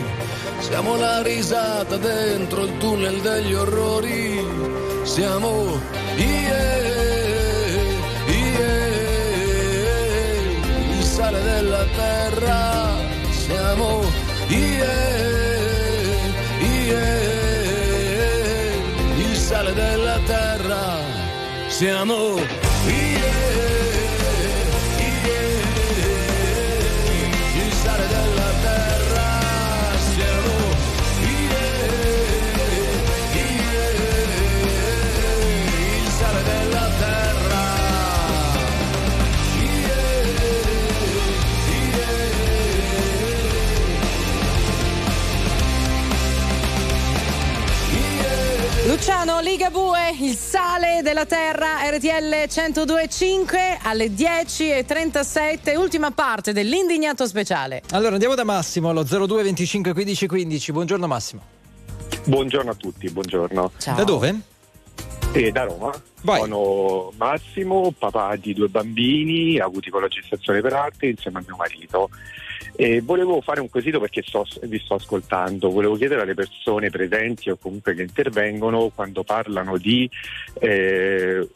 siamo la risata dentro il tunnel degli orrori, siamo yeah, yeah, il sale della terra, siamo yeah, yeah, sale della terra, siamo yeah, yeah, il sale della terra, siamo yeah, yeah, il sale della terra, yeah, yeah, yeah. Luciano Ligabue, il sale della terra, R T L centodue e cinque alle dieci e trentasette, ultima parte dell'indignato speciale. Allora andiamo da Massimo allo zero due venticinque quindici quindici. Buongiorno Massimo. Buongiorno a tutti, buongiorno. Ciao. Da dove? E da Roma. Vai. Sono Massimo, papà di due bambini avuti con la gestazione per arte insieme a mio marito. E volevo fare un quesito perché so, vi sto ascoltando, volevo chiedere alle persone presenti o comunque che intervengono, quando parlano di eh,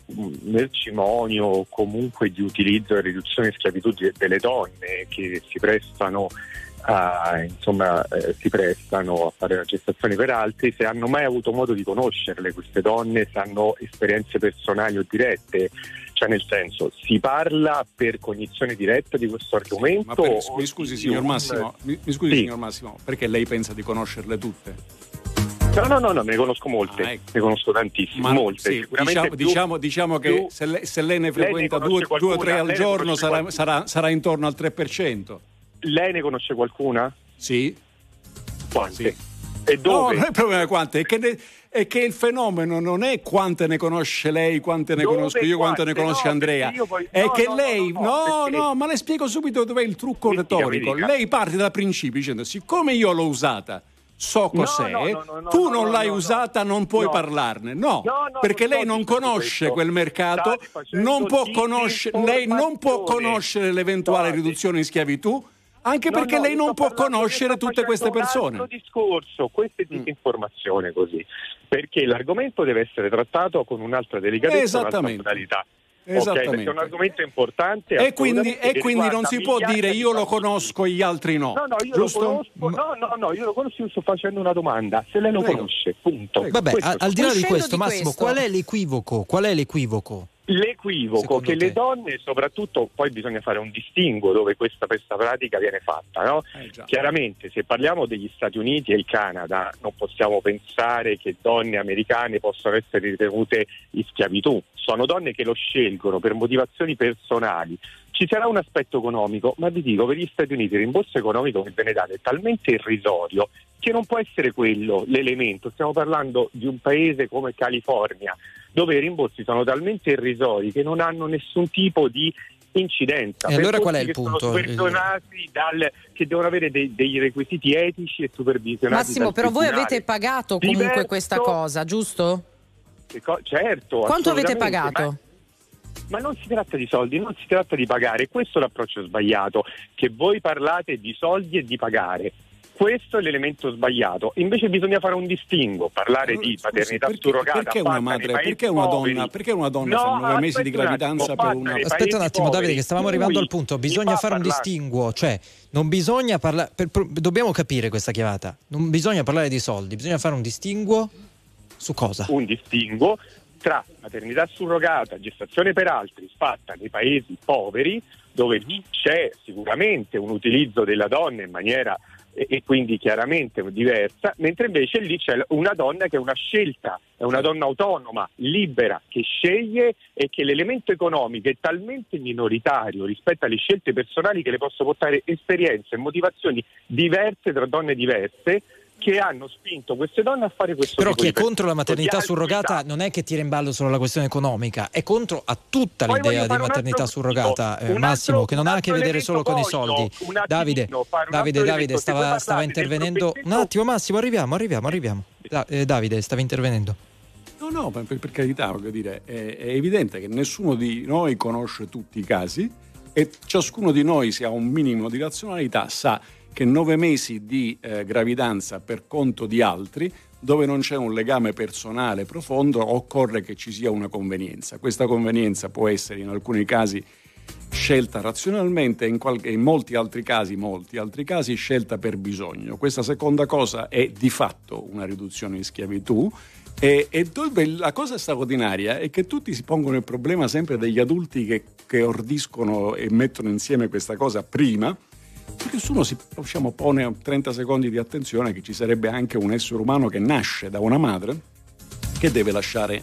mercimonio o comunque di utilizzo e riduzione di schiavitù delle donne che si prestano a, insomma, eh, si prestano a fare la gestazione per altri, se hanno mai avuto modo di conoscerle queste donne, se hanno esperienze personali o dirette. Cioè, nel senso, si parla per cognizione diretta di questo argomento? Sì, ma per, mi scusi, signor Massimo, mi, mi scusi, sì. signor Massimo, perché lei pensa di conoscerle tutte? No, no, no, no, ne conosco molte, ah, ecco. ne conosco tantissime, ma, molte. Sì, diciamo, più, diciamo, diciamo che più, se, lei, se lei ne frequenta lei ne due, qualcuna, due o tre al giorno sarà, sarà, sarà intorno al tre per cento. Lei ne conosce qualcuna? Sì. Quante? Sì. E dove? No, non è il problema quante, è che... Ne, è che il fenomeno non è quante ne conosce lei, quante ne dove conosco io, quante, quante ne conosce no, Andrea. Voglio... È no, che no, lei... No, no, no, no, no, ma le spiego subito dov'è il trucco retorico. Lei parte dal principio dicendo, siccome io l'ho usata, so cos'è, no, no, no, no, tu non no, l'hai no, usata, no, non puoi no. parlarne. No, no, no perché lei non conosce questo. quel mercato, non può conoscere, lei non può conoscere l'eventuale Date. riduzione in schiavitù, anche no, perché no, lei non può conoscere tutte queste persone. Questo discorso, questa è disinformazione mm. così, perché l'argomento deve essere trattato con un'altra delicatezza, un'altra modalità. Esattamente. Okay, perché è un argomento importante e quindi, e quindi non si può dire io lo conosco e gli altri no. No, no, io Giusto? lo conosco, no, no, no, io lo conosco, io sto facendo una domanda, se lei lo Prego. conosce, punto. Prego. Vabbè, questo, al di là di questo, di Massimo, questo. qual è l'equivoco? Qual è l'equivoco? L'equivoco Secondo che te. le donne, soprattutto, poi bisogna fare un distinguo dove questa, questa pratica viene fatta, no? Eh, Chiaramente, se parliamo degli Stati Uniti e il Canada, non possiamo pensare che donne americane possano essere ritenute in schiavitù. Sono donne che lo scelgono per motivazioni personali. Ci sarà un aspetto economico, ma vi dico, per gli Stati Uniti il rimborso economico che viene dato è talmente irrisorio che non può essere quello l'elemento. Stiamo parlando di un paese come California, dove i rimborsi sono talmente irrisori che non hanno nessun tipo di incidenza. E allora qual è il punto? Personati dal, che devono avere dei, dei requisiti etici e supervisionati. Massimo, però tribunale. Voi avete pagato comunque Diverso, questa cosa, giusto? Co- certo. Quanto avete pagato? Ma- Ma non si tratta di soldi, non si tratta di pagare. Questo è l'approccio sbagliato, che voi parlate di soldi e di pagare. Questo è l'elemento sbagliato. Invece bisogna fare un distinguo, parlare allora, di paternità scusi, perché, surrogata. Perché una madre, perché una poveri. donna, perché una donna no, fa nove mesi di gravidanza attimo, per una Aspetta un attimo, poveri, Davide, che stavamo arrivando al punto. Bisogna fare un parlare. distinguo, cioè non bisogna parlare per, per, dobbiamo capire questa chiavata. Non bisogna parlare di soldi, bisogna fare un distinguo su cosa? Un distinguo tra maternità surrogata, gestazione per altri fatta nei paesi poveri, dove c'è sicuramente un utilizzo della donna in maniera e, e quindi chiaramente diversa, mentre invece lì c'è una donna che è una scelta, è una donna autonoma, libera, che sceglie e che l'elemento economico è talmente minoritario rispetto alle scelte personali che le possono portare esperienze e motivazioni diverse tra donne diverse, che hanno spinto queste donne a fare questo. Però chi è contro la maternità surrogata non è che tira in ballo solo la questione economica, è contro a tutta poi l'idea di maternità altro, surrogata, eh, Massimo, altro, che non ha a che vedere solo con i soldi. Attimino, Davide, Davide, Davide stava, stava intervenendo. Un attimo, Massimo, arriviamo, arriviamo, arriviamo. Da, eh, Davide, stava intervenendo. No, no, per, per carità, voglio dire, è, è evidente che nessuno di noi conosce tutti i casi e ciascuno di noi, se ha un minimo di razionalità, sa che nove mesi di eh, gravidanza per conto di altri, dove non c'è un legame personale profondo, occorre che ci sia una convenienza. Questa convenienza può essere in alcuni casi scelta razionalmente, in, qual- in molti altri casi, molti altri casi scelta per bisogno. Questa seconda cosa è di fatto una riduzione in schiavitù e, e dove la cosa straordinaria è che tutti si pongono il problema sempre degli adulti che, che ordiscono e mettono insieme questa cosa prima, perché nessuno si diciamo, pone trenta secondi di attenzione che ci sarebbe anche un essere umano che nasce da una madre che deve lasciare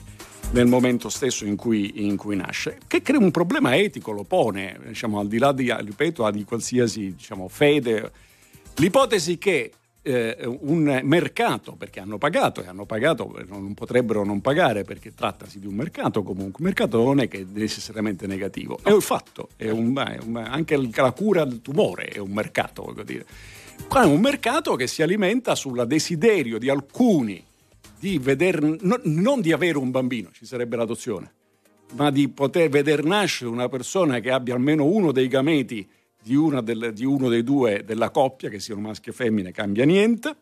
nel momento stesso in cui, in cui nasce, che crea un problema etico, lo pone diciamo, al di là di, ripeto, di qualsiasi diciamo, fede. L'ipotesi che eh, un mercato, perché hanno pagato e hanno pagato, non potrebbero non pagare perché trattasi di un mercato comunque, il mercato non è che è necessariamente negativo, è un fatto, è un, è un, anche la cura del tumore è un mercato, voglio dire. Qua è un mercato che si alimenta sul desiderio di alcuni di veder, no, non di avere un bambino, ci sarebbe l'adozione, ma di poter veder nascere una persona che abbia almeno uno dei gameti di, una del, di uno dei due della coppia, che siano maschio e femmina, cambia niente,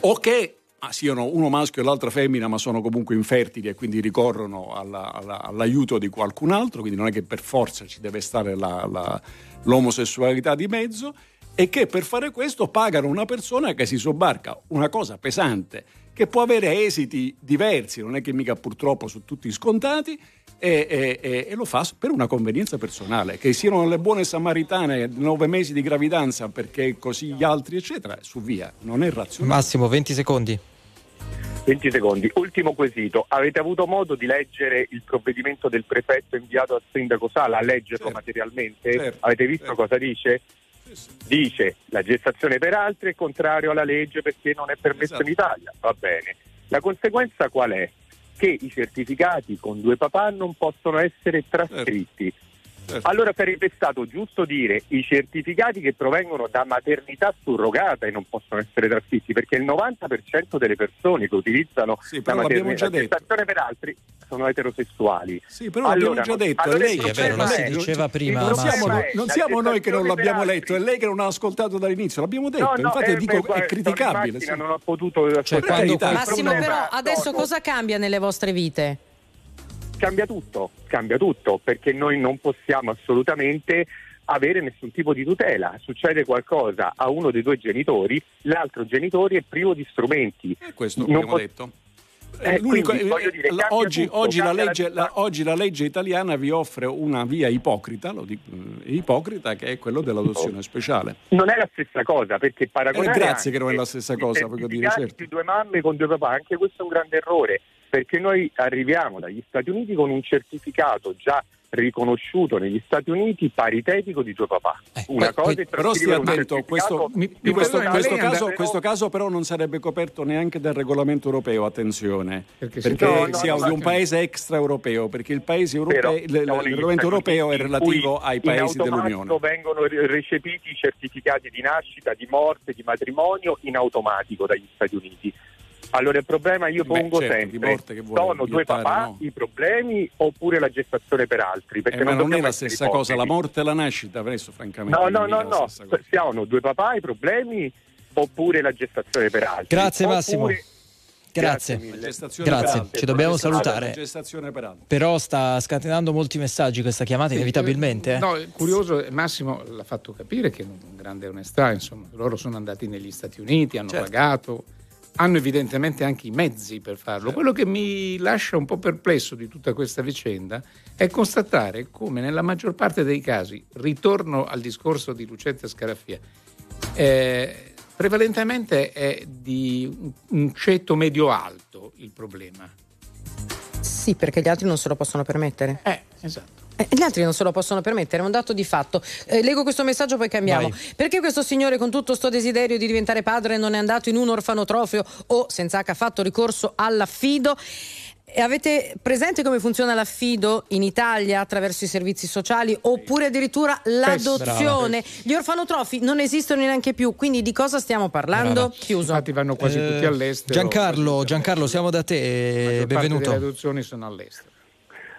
o che ah, siano uno maschio e l'altra femmina ma sono comunque infertili e quindi ricorrono alla, alla, all'aiuto di qualcun altro, quindi non è che per forza ci deve stare la, la, l'omosessualità di mezzo, e che per fare questo pagano una persona che si sobbarca una cosa pesante che può avere esiti diversi, non è che mica purtroppo sono tutti scontati, e, e, e lo fa per una convenienza personale, che siano le buone samaritane, nove mesi di gravidanza perché così gli altri eccetera, su via, non è razionale. Massimo, venti secondi. venti secondi, ultimo quesito, avete avuto modo di leggere il provvedimento del prefetto inviato al sindaco Sala, a leggerlo, certo, materialmente? Certo, avete visto, certo, cosa dice? Dice la gestazione per altri è contrario alla legge perché non è permesso, esatto, in Italia, va bene. La conseguenza qual è? Che i certificati con due papà non possono essere trascritti. Certo. Certo. Allora sarebbe stato giusto dire i certificati che provengono da maternità surrogata e non possono essere trascritti, perché il novanta per cento delle persone che utilizzano, sì, la maternità, la gestazione per altri sono eterosessuali. Sì, però allora, l'abbiamo già detto, allora, lei, è vero, lo si diceva prima. Non siamo, non siamo noi che non l'abbiamo letto, è lei che non ha ascoltato dall'inizio, l'abbiamo detto, no, no, infatti eh, dico beh, è criticabile. Sì. Non ho potuto, cioè, quando... Massimo, però adesso no, cosa cambia nelle vostre vite? Cambia tutto, cambia tutto, perché noi non possiamo assolutamente avere nessun tipo di tutela. Succede qualcosa a uno dei due genitori, l'altro genitore è privo di strumenti. Eh, questo non abbiamo po- detto. Eh, L'unico, quindi, eh, dire, la, oggi, tutto, oggi, la legge, la, oggi la legge italiana vi offre una via ipocrita, lo dico, ipocrita, che è quello dell'adozione speciale. Non è la stessa cosa, perché paragonare eh, grazie che non è la stessa cosa, voglio dire, certo, due mamme con due papà, anche questo è un grande errore, perché noi arriviamo dagli Stati Uniti con un certificato già riconosciuto negli Stati Uniti paritetico di tuo papà. Eh, una que- cosa que- però stia attento, questo, mi, di questo, questo, questo, caso, questo caso però non sarebbe coperto neanche dal regolamento europeo, attenzione, perché, perché no, no, siamo no, di un paese extraeuropeo, perché il paese europeo, il, il regolamento europeo è relativo ai paesi dell'Unione. Vengono recepiti i certificati di nascita, di morte, di matrimonio in automatico dagli Stati Uniti. Allora il problema io pongo Beh, certo, sempre, sono obiettare, due papà, no, i problemi, oppure la gestazione per altri? Perché eh, non, ma non è la stessa ipotesi, cosa, la morte e la nascita, adesso francamente. No, no, no, no, sono due papà i problemi, oppure la gestazione per altri? Grazie oppure... Massimo. Grazie, grazie, grazie. Ci dobbiamo salutare. Però sta scatenando molti messaggi questa chiamata, sì, inevitabilmente. Eh. No, è curioso, Massimo l'ha fatto capire che con grande onestà, insomma, loro sono andati negli Stati Uniti, hanno certo. pagato. Hanno evidentemente anche i mezzi per farlo. Quello che mi lascia un po' perplesso di tutta questa vicenda è constatare come nella maggior parte dei casi, ritorno al discorso di Lucetta Scaraffia, eh, prevalentemente è di un ceto medio-alto il problema. Sì, perché gli altri non se lo possono permettere. Eh, esatto. Eh, gli altri non se lo possono permettere, è un dato di fatto. Eh, leggo questo messaggio, poi cambiamo. Vai. Perché questo signore con tutto sto desiderio di diventare padre non è andato in un orfanotrofio o senza H ha fatto ricorso all'affido? E avete presente come funziona l'affido in Italia attraverso i servizi sociali oppure addirittura l'adozione? Brava. Gli orfanotrofi non esistono neanche più, quindi di cosa stiamo parlando? Brava. Chiuso. Infatti vanno quasi eh, tutti all'estero. Giancarlo, Giancarlo, siamo da te, benvenuto. La maggior parte delle adozioni sono all'estero.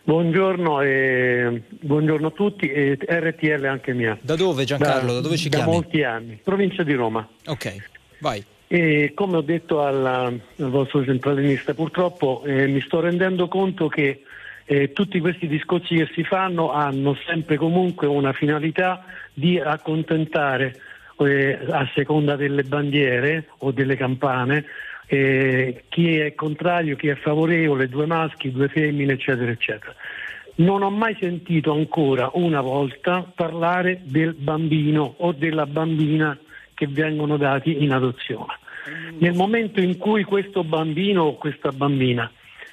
Buongiorno, eh, buongiorno a tutti, e R T L anche mia. Da dove, Giancarlo? Da, da dove ci da chiami? Da molti anni, provincia di Roma. Ok, vai. E come ho detto alla, al vostro centralinista, purtroppo eh, mi sto rendendo conto che eh, tutti questi discorsi che si fanno hanno sempre comunque una finalità di accontentare, eh, a seconda delle bandiere o delle campane, Eh, chi è contrario, chi è favorevole, due maschi, due femmine, eccetera eccetera. Non ho mai sentito ancora una volta parlare del bambino o della bambina che vengono dati in adozione. Nel momento in cui questo bambino o questa bambina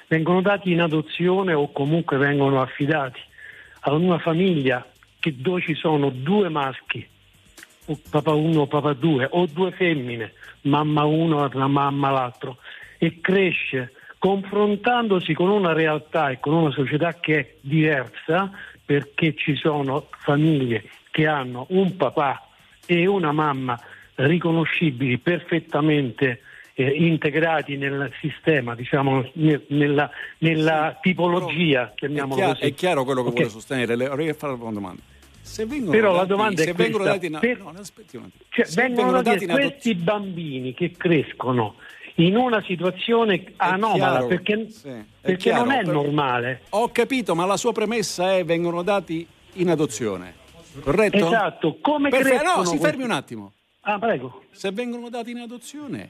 vengono dati in adozione o comunque vengono affidati a una famiglia che dove ci sono due maschi, o papà uno, papà due, o due femmine, mamma uno, la mamma l'altro, e cresce confrontandosi con una realtà e con una società che è diversa, perché ci sono famiglie che hanno un papà e una mamma riconoscibili perfettamente eh, integrati nel sistema, diciamo nel, nella, nella sì, tipologia, chiamiamolo è chiaro, così. È chiaro quello che okay. vuole sostenere. Le, vorrei fare una domanda. Se vengono Però dati, la domanda se è vengono questa, dati, no, per, no, aspetti un attimo. Cioè, se vengono, vengono dati, dati questi adoz... bambini che crescono in una situazione è anomala chiaro, perché, sì, è perché chiaro, non è però, normale. Ho capito, ma la sua premessa è vengono dati in adozione, corretto? Esatto. Come Perfe- crescono? No, si fermi questi... un attimo. Ah, prego. Se vengono dati in adozione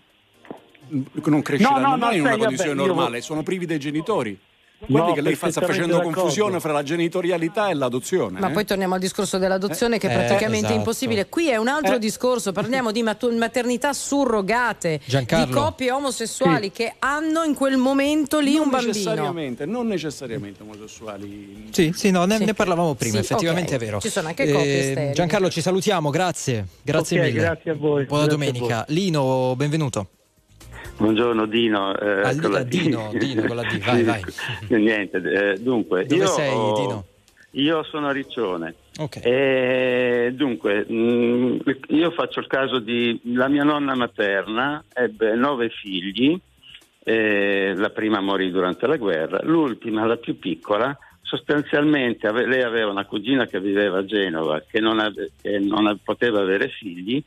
non cresceranno no, no, mai no, in una vabbè, condizione vabbè, normale, io... sono privi dei genitori. Quindi no, che lei fa, sta facendo d'accordo. confusione fra la genitorialità e l'adozione. Ma eh? poi torniamo al discorso dell'adozione eh, che è praticamente eh, esatto. impossibile. Qui è un altro eh. discorso, parliamo di maternità surrogate, Giancarlo. di coppie omosessuali sì. che hanno in quel momento lì non un bambino. Necessariamente, non necessariamente omosessuali. Sì, sì, no, ne, sì. ne parlavamo prima, sì, effettivamente okay. è vero. Ci sono anche coppie eh, Giancarlo, ci salutiamo, grazie. Grazie okay, mille. Grazie a voi. Buona grazie domenica. Lino, benvenuto. Buongiorno Dino, eh, ah, con la Dino, D. Dino con la D, vai, vai. Niente, eh, dunque, Dove io, sei, Dino? io sono a Riccione. Okay. E, dunque, mh, io faccio il caso di la mia nonna materna, ebbe nove figli, eh, la prima morì durante la guerra, l'ultima, la più piccola, sostanzialmente ave- lei aveva una cugina che viveva a Genova, che non, ave- che non ave- poteva avere figli.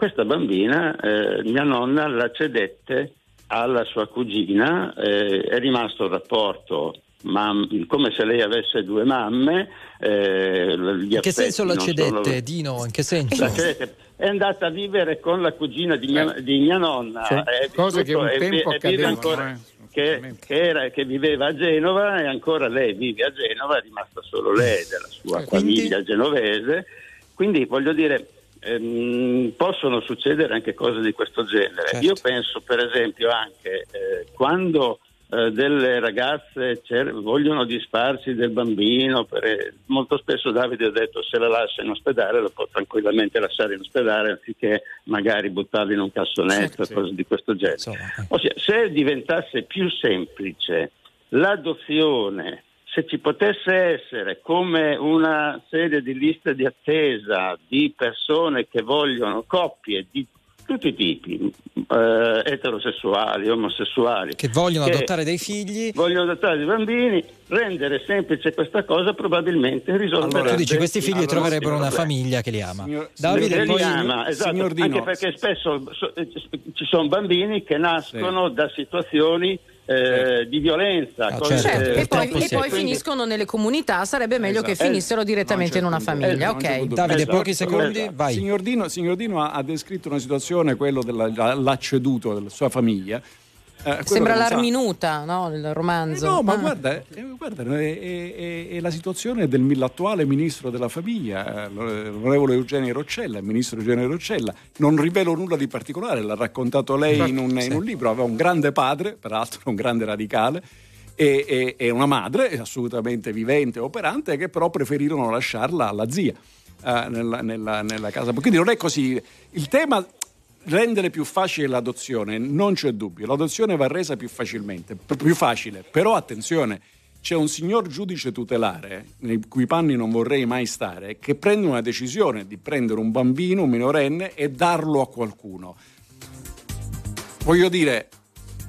Questa bambina, eh, mia nonna, la cedette alla sua cugina, eh, è rimasto il rapporto mam- come se lei avesse due mamme. Eh, gli in che senso la cedette, sono... Dino? In che senso? La cedette. È andata a vivere con la cugina di mia, eh. di mia nonna. Cioè, eh, cosa tutto, che un tempo accadeva. Che, che, era, che viveva a Genova e ancora lei vive a Genova, è rimasta solo lei della sua Quindi... famiglia genovese. Quindi voglio dire... Ehm, possono succedere anche cose di questo genere. Certo. Io penso per esempio anche eh, quando eh, delle ragazze cer- vogliono disfarsi del bambino, per... molto spesso Davide ha detto se la lascia in ospedale la può tranquillamente lasciare in ospedale anziché magari buttarla in un cassonetto, certo, cose sì. di questo genere. Sì. Ossia, se diventasse più semplice l'adozione, se ci potesse essere come una serie di liste di attesa di persone che vogliono coppie di tutti i tipi, eh, eterosessuali, omosessuali, che vogliono che adottare dei figli, vogliono adottare dei bambini, rendere semplice questa cosa probabilmente risolverebbe. Allora tu dici questi figli troverebbero una famiglia che li ama. Signor, Davide, poi, li ama, esatto, signor Dino, anche perché spesso so, eh, ci sono bambini che nascono sì. da situazioni Eh, di violenza ah, cose, certo. eh, e poi, e poi finiscono nelle comunità, sarebbe meglio esatto. che finissero direttamente in una famiglia. Esatto. Ok, Davide, esatto. pochi secondi, esatto. vai. Signor Dino, signor Dino ha, ha descritto una situazione, quello della, l'acceduto della sua famiglia. Eh, Sembra l'arminuta, no? Il romanzo. Eh no, ma ah. guarda, eh, guarda è, è, è la situazione dell'attuale ministro della famiglia, l'onorevole Eugenio Roccella, il ministro Eugenio Roccella. Non rivelo nulla di particolare, l'ha raccontato lei in un, sì. in un libro. Aveva un grande padre, peraltro un grande radicale, e, e, e una madre assolutamente vivente e operante, che però preferirono lasciarla alla zia eh, nella, nella, nella casa. Quindi non è così. Il tema... Rendere più facile l'adozione, non c'è dubbio, l'adozione va resa più facilmente, più facile, però attenzione, c'è un signor giudice tutelare, nei cui panni non vorrei mai stare, che prende una decisione di prendere un bambino, un minorenne, e darlo a qualcuno. Voglio dire,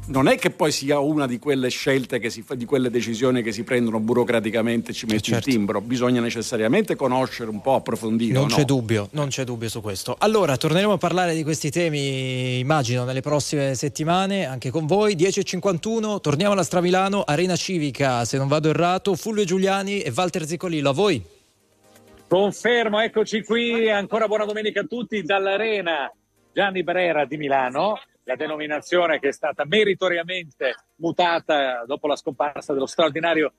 non è che poi sia una di quelle scelte che si fa, di quelle decisioni che si prendono burocraticamente, ci metti certo. il timbro, bisogna necessariamente conoscere un po', approfondire. Non no? c'è dubbio, non c'è dubbio su questo. Allora, torneremo a parlare di questi temi, immagino, nelle prossime settimane, anche con voi. dieci e cinquantuno, torniamo alla Stramilano, Arena Civica, se non vado errato, Fulvio Giuliani e Walter Zicolillo, a voi. Confermo, eccoci qui, ancora buona domenica a tutti dall'Arena Gianni Brera di Milano. La denominazione che è stata meritoriamente mutata dopo la scomparsa dello straordinario.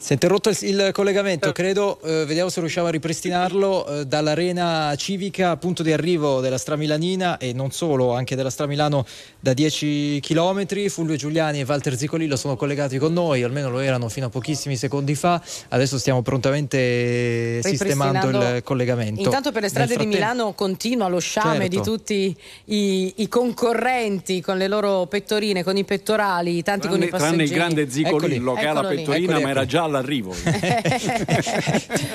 Si è interrotto il, il collegamento, credo, eh, vediamo se riusciamo a ripristinarlo, eh, dall'Arena Civica, punto di arrivo della Stramilanina e non solo, anche della Stramilano da dieci chilometri. Fulvio Giuliani e Walter Zicolillo sono collegati con noi, almeno lo erano fino a pochissimi secondi fa, adesso stiamo prontamente sistemando il collegamento. Intanto per le strade frattem- di Milano continua lo sciame certo. di tutti i, i concorrenti con le loro pettorine, con i pettorali, tanti tranne, con i passeggini. Tranne il grande Zicolillo, eccoli, che ha la pettorina lì. Ma era già all'arrivo.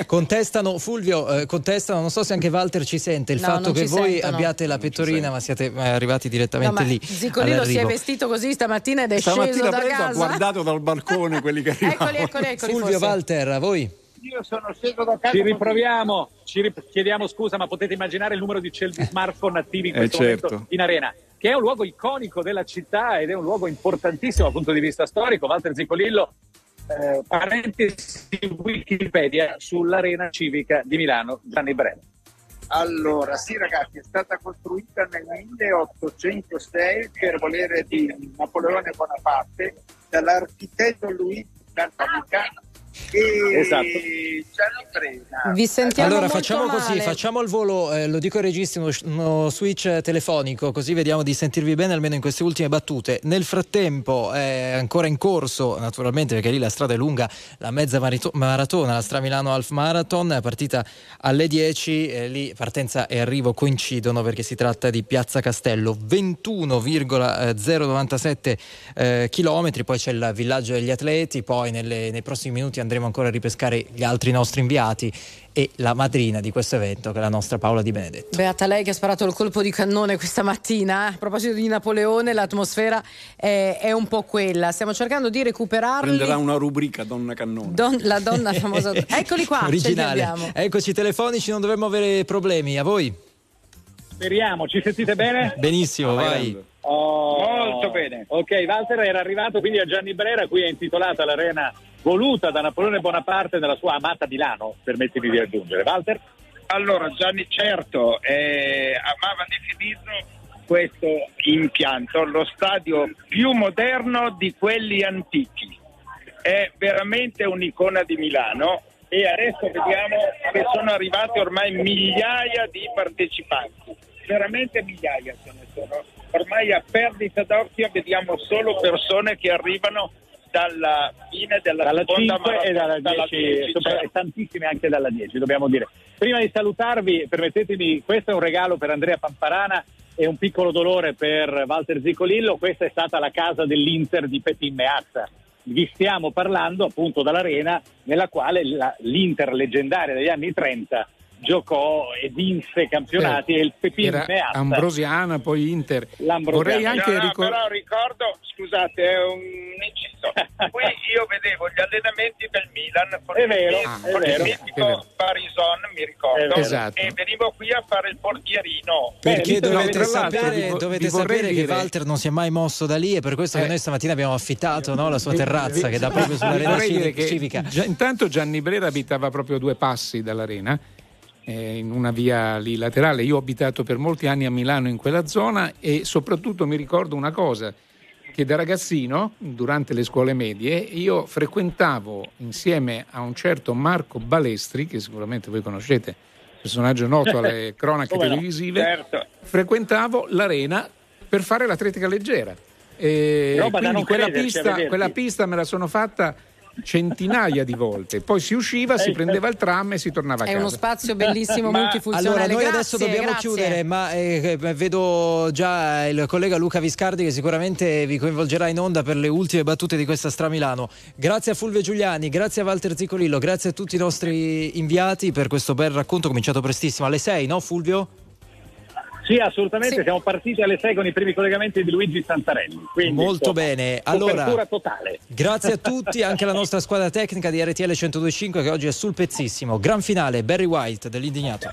Contestano, Fulvio, eh, contestano, non so se anche Walter ci sente, il no, fatto che voi sentono. abbiate la pettorina ma siete arrivati direttamente no, lì. Zicolillo si è vestito così stamattina ed è stamattina sceso da preso, casa. Ha guardato dal balcone quelli che arrivano. Eccoli, eccoli, eccoli. Fulvio, forse. Walter, a voi. Io sono sceso da casa. Ci riproviamo, ci rip- chiediamo scusa, ma potete immaginare il numero di cell di smartphone attivi in questo eh certo. momento in arena, che è un luogo iconico della città ed è un luogo importantissimo dal punto di vista storico. Walter Zicolillo, eh, parentesi Wikipedia sull'Arena Civica di Milano, Gianni Brera. Allora, sì ragazzi, è stata costruita nel milleottocentosei per volere di Napoleone Bonaparte dall'architetto Luigi dall'arricano. E... esatto. Vi sentiamo allora molto facciamo male. Così facciamo al volo, eh, lo dico ai registi, uno, uno switch telefonico, così vediamo di sentirvi bene almeno in queste ultime battute. Nel frattempo è ancora in corso, naturalmente, perché lì la strada è lunga, la mezza marito- maratona, la Stramilano Half Marathon, partita alle dieci, eh, lì partenza e arrivo coincidono perché si tratta di Piazza Castello, ventuno virgola zero novantasette eh, chilometri. Poi c'è il villaggio degli atleti, poi nelle, nei prossimi minuti andremo ancora a ripescare gli altri nostri inviati e la madrina di questo evento, che è la nostra Paola Di Benedetto. Beata lei che ha sparato il colpo di cannone questa mattina. A proposito di Napoleone, l'atmosfera è, è un po' quella, stiamo cercando di recuperarli. Prenderà una rubrica Donna Cannone, Don, la donna famosa. Eccoli qua, originale. Eccoci telefonici, non dovremmo avere problemi. A voi? Speriamo. Ci sentite bene? Benissimo, vai, vai. Oh, molto bene. Ok, Walter era arrivato quindi a Gianni Brera, qui è intitolata l'arena voluta da Napoleone Bonaparte nella sua amata Milano, permettimi di aggiungere. Walter? Allora Gianni, certo, eh, amava definirlo questo impianto lo stadio più moderno di quelli antichi, è veramente un'icona di Milano e adesso vediamo che sono arrivate ormai migliaia di partecipanti, veramente migliaia ce ne sono, ormai a perdita d'occhio vediamo solo persone che arrivano dalla fine della dalla seconda cinque maratona, e dalla, dalla dieci, dieci, sopra, e tantissime anche dalla dieci, dobbiamo dire. Prima di salutarvi, permettetemi, questo è un regalo per Andrea Pamparana e un piccolo dolore per Walter Zicolillo. Questa è stata la casa dell'Inter di Peppin Meazza. Vi stiamo parlando appunto dall'arena nella quale la, l'Inter leggendaria degli anni trenta giocò e vinse campionati, sì, e il Peppin Meazza Ambrosiana, poi Inter. Vorrei anche no, no, ricor- però ricordo, scusate, è un inciso. Qui io vedevo gli allenamenti del Milan con, è vero, il, ah, con è il vero. mitico Barison, mi ricordo, esatto. E venivo qui a fare il portierino. Perché eh, dovete no, sapere, vi, dovete vi sapere che Walter non si è mai mosso da lì, e per questo eh. che noi stamattina abbiamo affittato no, la sua terrazza eh, che dà proprio sull'arena civica. Già, intanto Gianni Brera abitava proprio a due passi dall'arena, in una via lì laterale. Io ho abitato per molti anni a Milano in quella zona e soprattutto mi ricordo una cosa, che da ragazzino durante le scuole medie io frequentavo insieme a un certo Marco Balestri, che sicuramente voi conoscete, personaggio noto alle cronache televisive, certo. Frequentavo l'arena per fare l'atletica leggera e roba quindi da quella crederci, pista quella pista me la sono fatta centinaia di volte, poi si usciva, si prendeva il tram e si tornava a casa. È uno spazio bellissimo, ma... multifunzionale. Allora noi grazie, adesso dobbiamo grazie. chiudere, ma eh, vedo già il collega Luca Viscardi che sicuramente vi coinvolgerà in onda per le ultime battute di questa Stramilano. Grazie a Fulvio Giuliani, grazie a Walter Zicolillo, grazie a tutti i nostri inviati per questo bel racconto cominciato prestissimo alle sei, no Fulvio? Sì, assolutamente, sì. Siamo partiti alle sei con i primi collegamenti di Luigi Santarelli. Quindi, molto insomma, bene, allora totale. Grazie a tutti, anche alla nostra squadra tecnica di R T L centodue e cinque che oggi è sul pezzissimo. Gran finale, Barry White dell'Indignato.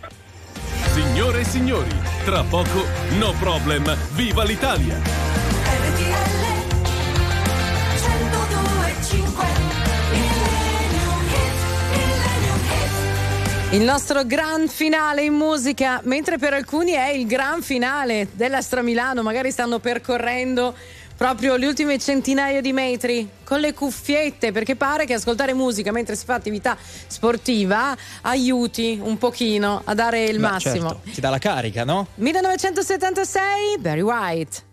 Signore e signori, tra poco No Problem, viva l'Italia! R T L centodue e cinque. Il nostro gran finale in musica, mentre per alcuni è il gran finale della Stramilano, magari stanno percorrendo proprio le ultime centinaia di metri con le cuffiette, perché pare che ascoltare musica mentre si fa attività sportiva aiuti un pochino a dare il Beh, massimo. Certo. Ti dà la carica, no? millenovecentosettantasei, Barry White.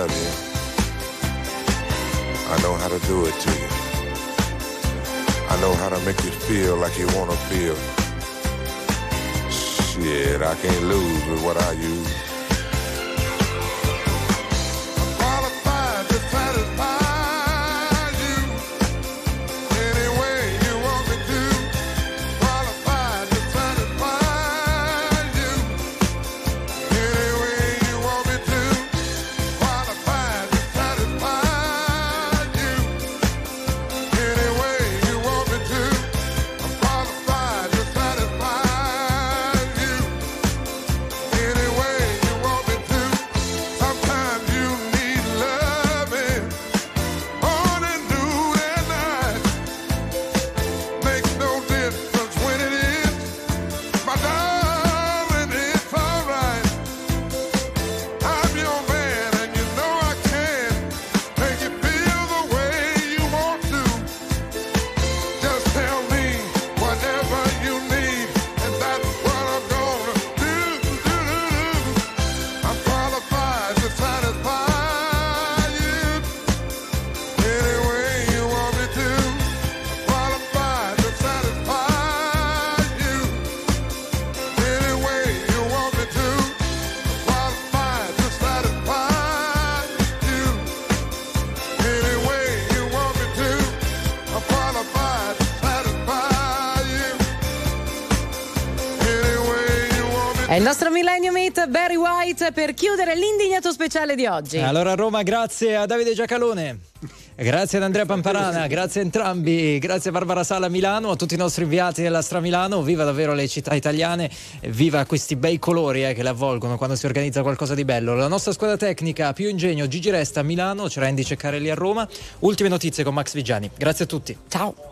love you. I know how to do it to you. I know how to make you feel like you want to feel. Shit, I can't lose with what I use. I'm qualified to satisfy. Il nostro Millennium Hit, Barry White, per chiudere l'indignato speciale di oggi. Allora, a Roma, grazie a Davide Giacalone, grazie ad Andrea Pamparana, grazie a entrambi, grazie a Barbara Sala a Milano, a tutti i nostri inviati della Stramilano. Viva davvero le città italiane, viva questi bei colori eh, che le avvolgono quando si organizza qualcosa di bello. La nostra squadra tecnica, più ingegno, Gigi Resta a Milano, c'era Andy Ceccarelli a Roma. Ultime notizie con Max Vigiani. Grazie a tutti. Ciao.